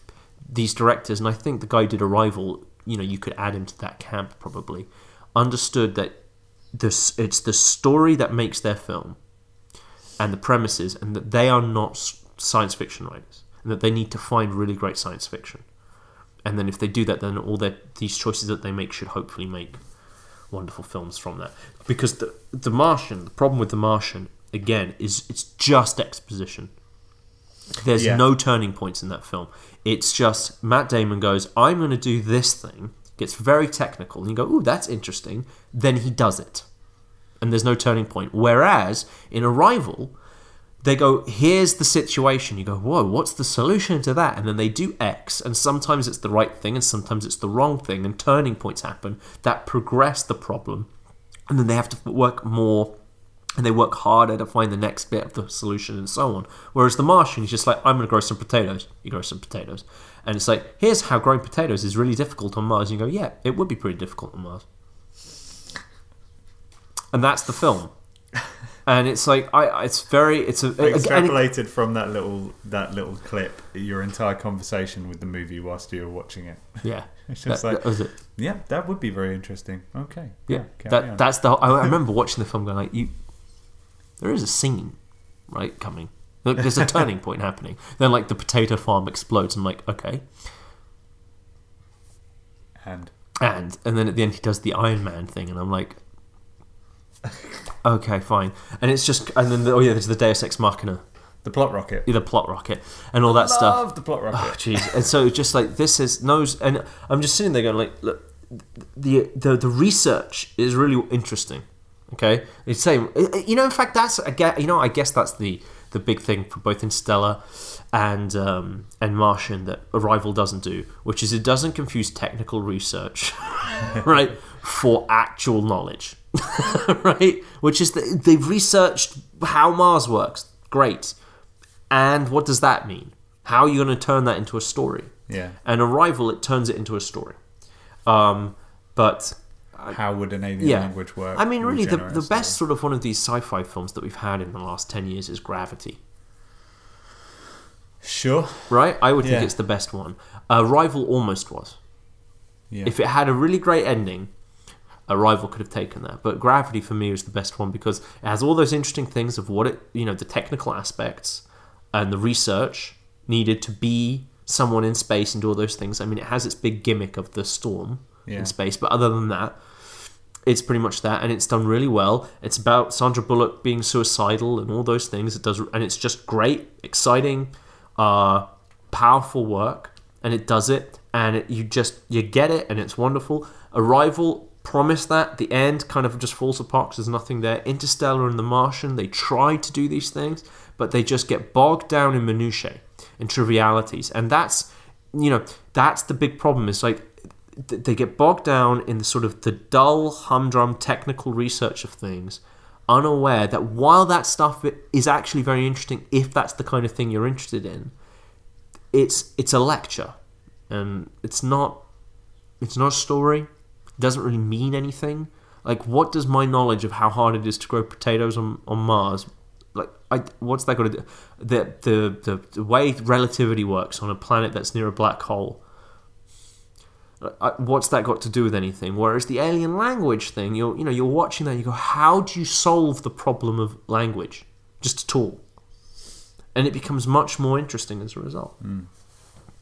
these directors, and I think the guy who did Arrival, you know, you could add him to that camp probably, understood that this it's the story that makes their film and the premises, and that they are not science fiction writers, and that they need to find really great science fiction. And then if they do that, then all their these choices that they make should hopefully make wonderful films from that. Because the the Martian, the problem with The Martian, again, is it's just exposition. There's yeah. no turning points in that film. It's just Matt Damon goes, I'm going to do this thing, gets very technical, and you go, ooh, that's interesting, then he does it. And there's no turning point. Whereas, in Arrival, they go, here's the situation. You go, whoa, what's the solution to that? And then they do X, and sometimes it's the right thing, and sometimes it's the wrong thing, and turning points happen that progress the problem. And then they have to work more, and they work harder to find the next bit of the solution, and so on. Whereas The Martian is just like, I'm going to grow some potatoes. You grow some potatoes. And it's like, here's how growing potatoes is really difficult on Mars. And you go, yeah, it would be pretty difficult on Mars. And that's the film. And it's like I, it's very, it's a it, extrapolated it, from that little that little clip, your entire conversation with the movie whilst you were watching it. Yeah, it's just that, like, that was it. Yeah, that would be very interesting. Okay, yeah, yeah that that's the. I remember watching the film going like, you, there is a scene, right, coming. There's a turning point happening. Then like the potato farm explodes. I'm like, okay, and and and then at the end he does the Iron Man thing, and I'm like. Okay, fine. And it's just, and then the, oh yeah, there's the Deus Ex Machina, the plot rocket, yeah, the plot rocket, and all that I love stuff. Love the plot rocket. Oh, jeez. And so just like this is knows, and I'm just sitting there going like, look, the the the research is really interesting. Okay, it's same. You know, in fact, that's again, you know, I guess that's the the big thing for both Interstellar and um, and Martian that Arrival doesn't do, which is it doesn't confuse technical research, right, for actual knowledge. Right, which is the, they've researched how Mars works. Great, and what does that mean? How are you going to turn that into a story? Yeah, and Arrival, it turns it into a story. Um, but how would an alien yeah. language work? I mean, really, the the story? Best sort of one of these sci-fi films that we've had in the last ten years is Gravity. Sure, right? I would yeah. think it's the best one. Arrival almost was. Yeah. If it had a really great ending. Arrival could have taken that, but Gravity for me was the best one because it has all those interesting things of what it, you know, the technical aspects and the research needed to be someone in space and do all those things. I mean, it has its big gimmick of the storm yeah. in space, but other than that, it's pretty much that, and it's done really well. It's about Sandra Bullock being suicidal and all those things. It does, and it's just great, exciting, uh, powerful work, and it does it, and it, you just you get it, and it's wonderful. Arrival. Promise that the end kind of just falls apart because there's nothing there. Interstellar and The Martian, they try to do these things, but they just get bogged down in minutiae and trivialities, and that's, you know, that's the big problem. It's like th- they get bogged down in the sort of the dull humdrum technical research of things, unaware that while that stuff is actually very interesting, if that's the kind of thing you're interested in, it's it's a lecture, and it's not it's not a story. Doesn't really mean anything. Like, what does my knowledge of how hard it is to grow potatoes on, on Mars, like, I, what's that got to do? The, the, the, the way relativity works on a planet that's near a black hole, I, what's that got to do with anything? Whereas the alien language thing, you're, you know, you're watching that and you go, how do you solve the problem of language? Just at all. And it becomes much more interesting as a result. Mm.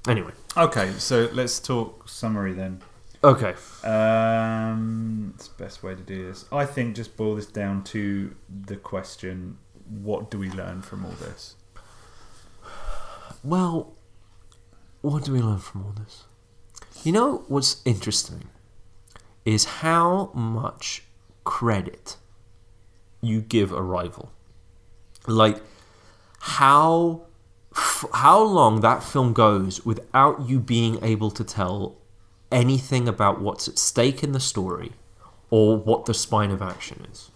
Anyway. Okay, so let's talk summary then. Okay. Um, it's the best way to do this. I think just boil this down to the question, what do we learn from all this? Well, what do we learn from all this? You know, what's interesting is how much credit you give Arrival. Like, how, f- how long that film goes without you being able to tell anything about what's at stake in the story or what the spine of action is.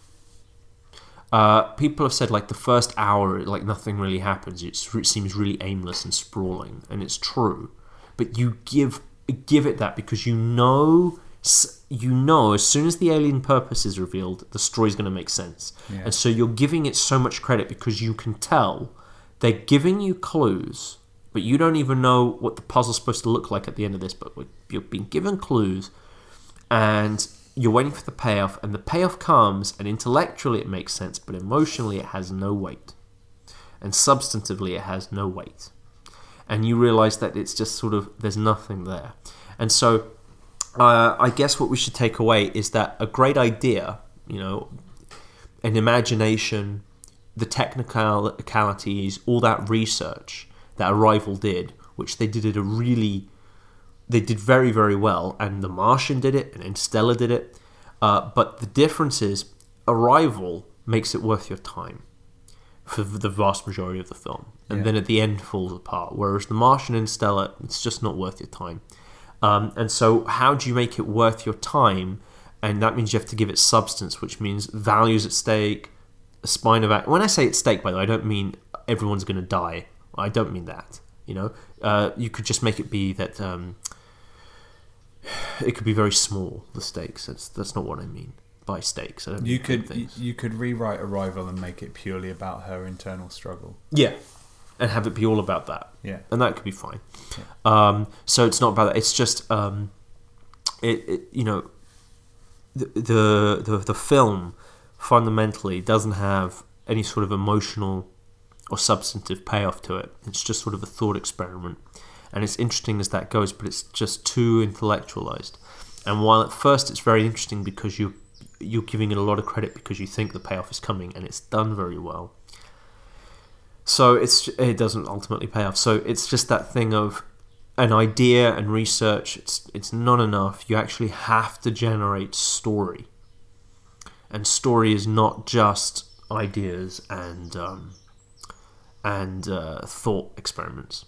Uh, people have said, like, the first hour, like, nothing really happens. It's, it seems really aimless and sprawling, and it's true. But you give give it that because you know, you know as soon as the alien purpose is revealed, the story's going to make sense. Yeah. And so you're giving it so much credit because you can tell they're giving you clues, but you don't even know what the puzzle's supposed to look like at the end of this, but you've been given clues and you're waiting for the payoff, and the payoff comes, and intellectually it makes sense, but emotionally it has no weight. And substantively it has no weight. And you realise that it's just sort of, there's nothing there. And so uh, I guess what we should take away is that a great idea, you know, an imagination, the technicalities, all that research that Arrival did, which they did at a really, they did very, very well, and The Martian did it, and Interstellar did it, uh, but the difference is Arrival makes it worth your time for the vast majority of the film, and yeah. then at the end falls apart, whereas The Martian and Interstellar, it's just not worth your time. Um, and so how do you make it worth your time? And that means you have to give it substance, which means values at stake, a spine of action. When I say at stake, by the way, I don't mean everyone's going to die. I don't mean that, you know. Uh, you could just make it be that um, it could be very small, the stakes. That's that's not what I mean. by stakes. I don't you could you, you could rewrite Arrival and make it purely about her internal struggle. Yeah, and have it be all about that. Yeah, and that could be fine. Yeah. Um, so it's not about that. It's just um, it, it you know the, the the the film fundamentally doesn't have any sort of emotional or substantive payoff to it. It's just sort of a thought experiment. And it's interesting as that goes, but it's just too intellectualized. And while at first it's very interesting because you, you're giving it a lot of credit because you think the payoff is coming, and it's done very well. So it's it doesn't ultimately pay off. So it's just that thing of an idea and research. It's it's not enough. You actually have to generate story. And story is not just ideas and um, and uh, thought experiments.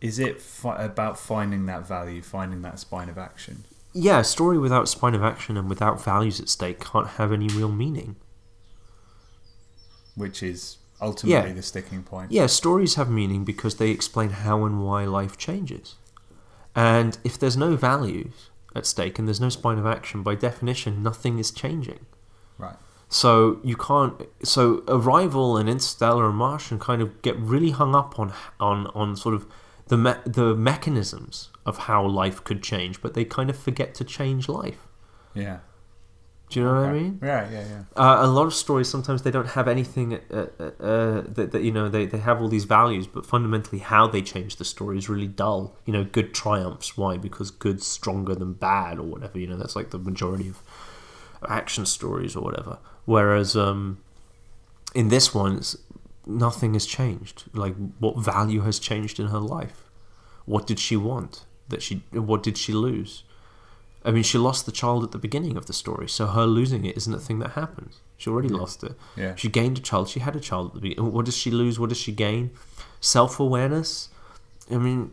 Is it fi- about finding that value, finding that spine of action? Yeah, a story without spine of action and without values at stake can't have any real meaning. Which is ultimately yeah. the sticking point. Yeah, stories have meaning because they explain how and why life changes. And if there's no values at stake and there's no spine of action, by definition, nothing is changing. Right. So you can't. So Arrival and Interstellar and Martian kind of get really hung up on on on sort of the me- the mechanisms of how life could change, but they kind of forget to change life. Yeah. Do you know okay. what I mean? Yeah, yeah, yeah. Uh, a lot of stories sometimes they don't have anything uh, uh, uh, that, that you know they, they have all these values, but fundamentally how they change the story is really dull. You know, good triumphs. Why? Because good's stronger than bad, or whatever. You know, that's like the majority of action stories or whatever. Whereas um, in this one, it's, nothing has changed. Like, what value has changed in her life? What did she want? That she? What did she lose? I mean, she lost the child at the beginning of the story, so her losing it isn't a thing that happens. She already yeah. lost it. Yeah. She gained a child. She had a child at the beginning. What does she lose? What does she gain? Self-awareness? I mean,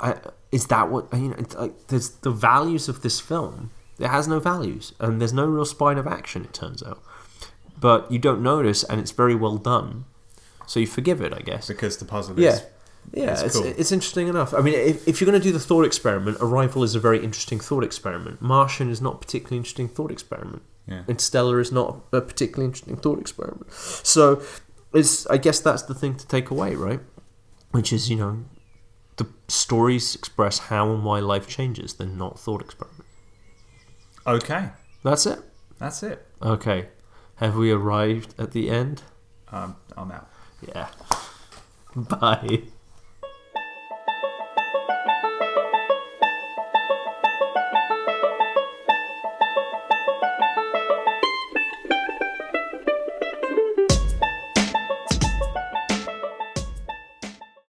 I, is that what... You know, it's like, there's the values of this film. It has no values, and there's no real spine of action, it turns out. But you don't notice, and it's very well done, so you forgive it, I guess. Because the puzzle yeah. is... Yeah, it's, it's, cool. it's interesting enough. I mean, if, if you're going to do the thought experiment, Arrival is a very interesting thought experiment. Martian is not a particularly interesting thought experiment. Yeah. Interstellar is not a particularly interesting thought experiment. So it's, I guess that's the thing to take away, right? Which is, you know, the stories express how and why life changes. They're not thought experiments. Okay. That's it? That's it. Okay. Have we arrived at the end? Um, I'm out. Yeah. Bye.